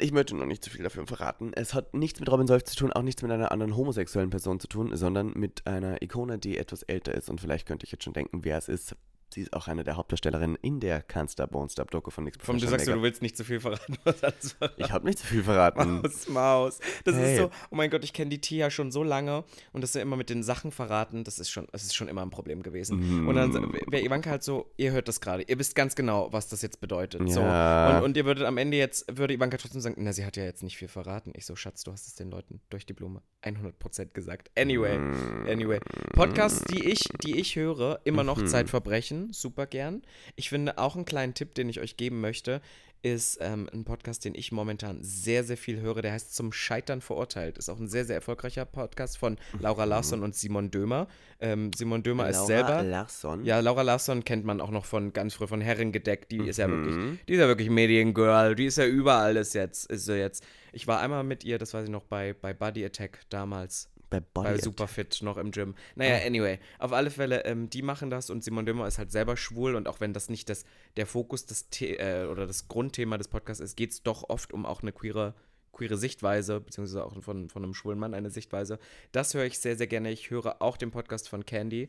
Ich möchte noch nicht zu viel dafür verraten. Es hat nichts mit Robin Solf zu tun, auch nichts mit einer anderen homosexuellen Person zu tun, sondern mit einer Ikone, die etwas älter ist. Und vielleicht könnte ich jetzt schon denken, wer es ist. Sie ist auch eine der Hauptdarstellerinnen in der Cannstatter Wasen-Doku von Nix Professional Make-up. Du sagst, du willst nicht zu viel verraten, was alles verraten. Ich habe nicht zu viel verraten. Maus. Das ist so, oh mein Gott, ich kenne die Tia schon so lange und dass sie immer mit den Sachen verraten, das ist schon immer ein Problem gewesen. Mm. Und dann wäre Ivanka halt so, ihr hört das gerade, ihr wisst ganz genau, was das jetzt bedeutet. Ja. So. Und ihr würdet am Ende jetzt, würde Ivanka trotzdem sagen, na, sie hat ja jetzt nicht viel verraten. Ich so, Schatz, du hast es den Leuten durch die Blume 100% gesagt. Anyway. Podcasts, die ich höre, immer noch Zeitverbrechen. Super gern. Ich finde auch einen kleinen Tipp, den ich euch geben möchte, ist ein Podcast, den ich momentan sehr, sehr viel höre. Der heißt Zum Scheitern verurteilt. Ist auch ein sehr, sehr erfolgreicher Podcast von Laura Larsson und Simon Dömer. Simon Dömer ist selber... Laura Larsson? Ja, Laura Larsson kennt man auch noch von ganz früh, von Herrengedeck. Die ist ja wirklich, Mediengirl. Die ist ja überall jetzt. Ich war einmal mit ihr, das weiß ich noch, bei Body Attack damals. Bei Superfit noch im Gym. Naja, anyway. Auf alle Fälle, die machen das und Simon Dömer ist halt selber schwul und auch wenn das nicht der Fokus oder das Grundthema des Podcasts ist, geht es doch oft um auch eine queere Sichtweise, beziehungsweise auch von einem schwulen Mann eine Sichtweise. Das höre ich sehr, sehr gerne. Ich höre auch den Podcast von Candy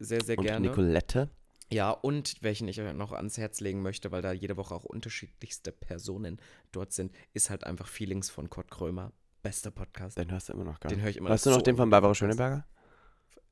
sehr, sehr gerne. Und Nicolette. Ja, und welchen ich euch noch ans Herz legen möchte, weil da jede Woche auch unterschiedlichste Personen dort sind, ist halt einfach Feelings von Kurt Krömer. Bester Podcast. Den hörst du immer noch gar nicht. Den höre ich immer noch. Hörst du noch den von Barbara Schöneberger?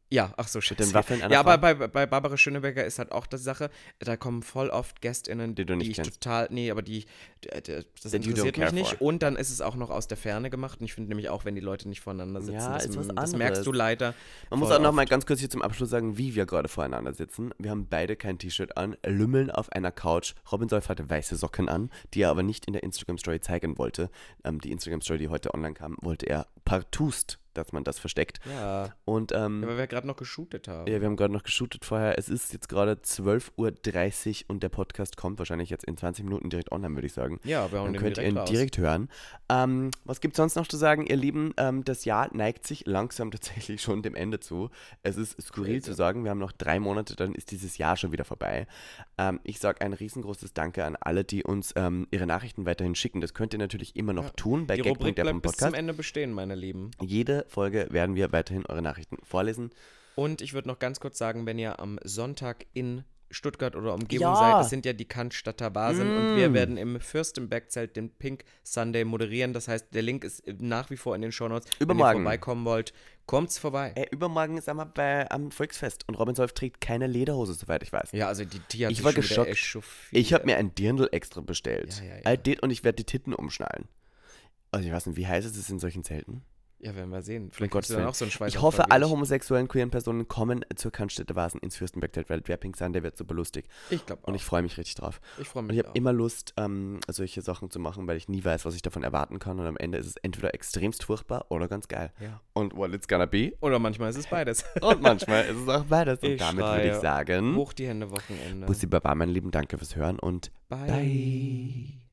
Ja, ach so, shit. Mit den Waffeln an der Frau. Ja, aber bei Barbara Schöneberger ist halt auch die Sache, da kommen voll oft GästInnen, die ich total, nee, aber das interessiert mich nicht. Und dann ist es auch noch aus der Ferne gemacht. Und ich finde nämlich auch, wenn die Leute nicht voneinander sitzen, ja, das merkst du leider. Man muss auch nochmal ganz kurz hier zum Abschluss sagen, wie wir gerade voreinander sitzen. Wir haben beide kein T-Shirt an, lümmeln auf einer Couch. Robin Solf hatte weiße Socken an, die er aber nicht in der Instagram-Story zeigen wollte. Die Instagram-Story, die heute online kam, wollte er partout, dass man das versteckt. Ja, und, weil wir gerade noch geshootet haben. Ja, wir haben gerade noch geshootet vorher. Es ist jetzt gerade 12.30 Uhr und der Podcast kommt wahrscheinlich jetzt in 20 Minuten direkt online, würde ich sagen. Ja, wir hauen den direkt raus. Dann könnt ihr ihn direkt hören. Was gibt es sonst noch zu sagen, ihr Lieben? Das Jahr neigt sich langsam tatsächlich schon dem Ende zu. Es ist skurril zu sagen, wir haben noch 3 Monate, dann ist dieses Jahr schon wieder vorbei. Ich sage ein riesengroßes Danke an alle, die uns ihre Nachrichten weiterhin schicken. Das könnt ihr natürlich immer noch tun. Bei die Rubrik bleibt bis zum Ende bestehen, meine Lieben. Jede Folge werden wir weiterhin eure Nachrichten vorlesen. Und ich würde noch ganz kurz sagen, wenn ihr am Sonntag in Stuttgart oder Umgebung seid, es sind ja die Cannstatter Wasen und wir werden im Fürstenbergzelt den Pink Sunday moderieren. Das heißt, der Link ist nach wie vor in den Shownotes. Übermorgen. Wenn ihr vorbeikommen wollt, kommt's vorbei. Übermorgen ist einmal am Volksfest und Robin Solf trägt keine Lederhose, soweit ich weiß. Ja, also die Tia. Ich war geschockt. Ich habe mir ein Dirndl extra bestellt. Ja. Und ich werde die Titten umschnallen. Also ich weiß nicht, wie heiß ist es in solchen Zelten? Ja, werden wir sehen. Vielleicht gibt es dann auch so einen Schweizer. Ich hoffe, alle homosexuellen, queeren Personen kommen zur Cannstatter Wasen ins Fürstenbergzelt, weil der Pink Sunday wird super lustig. Ich glaube auch. Und ich freue mich richtig drauf. Und ich habe immer Lust, solche Sachen zu machen, weil ich nie weiß, was ich davon erwarten kann. Und am Ende ist es entweder extremst furchtbar oder ganz geil. Ja. Und what it's gonna be. Oder manchmal ist es beides. Und manchmal ist es auch beides. Und damit würde ich sagen, hoch die Hände, Wochenende. Bussi Baba, mein Lieben, danke fürs Hören und bye.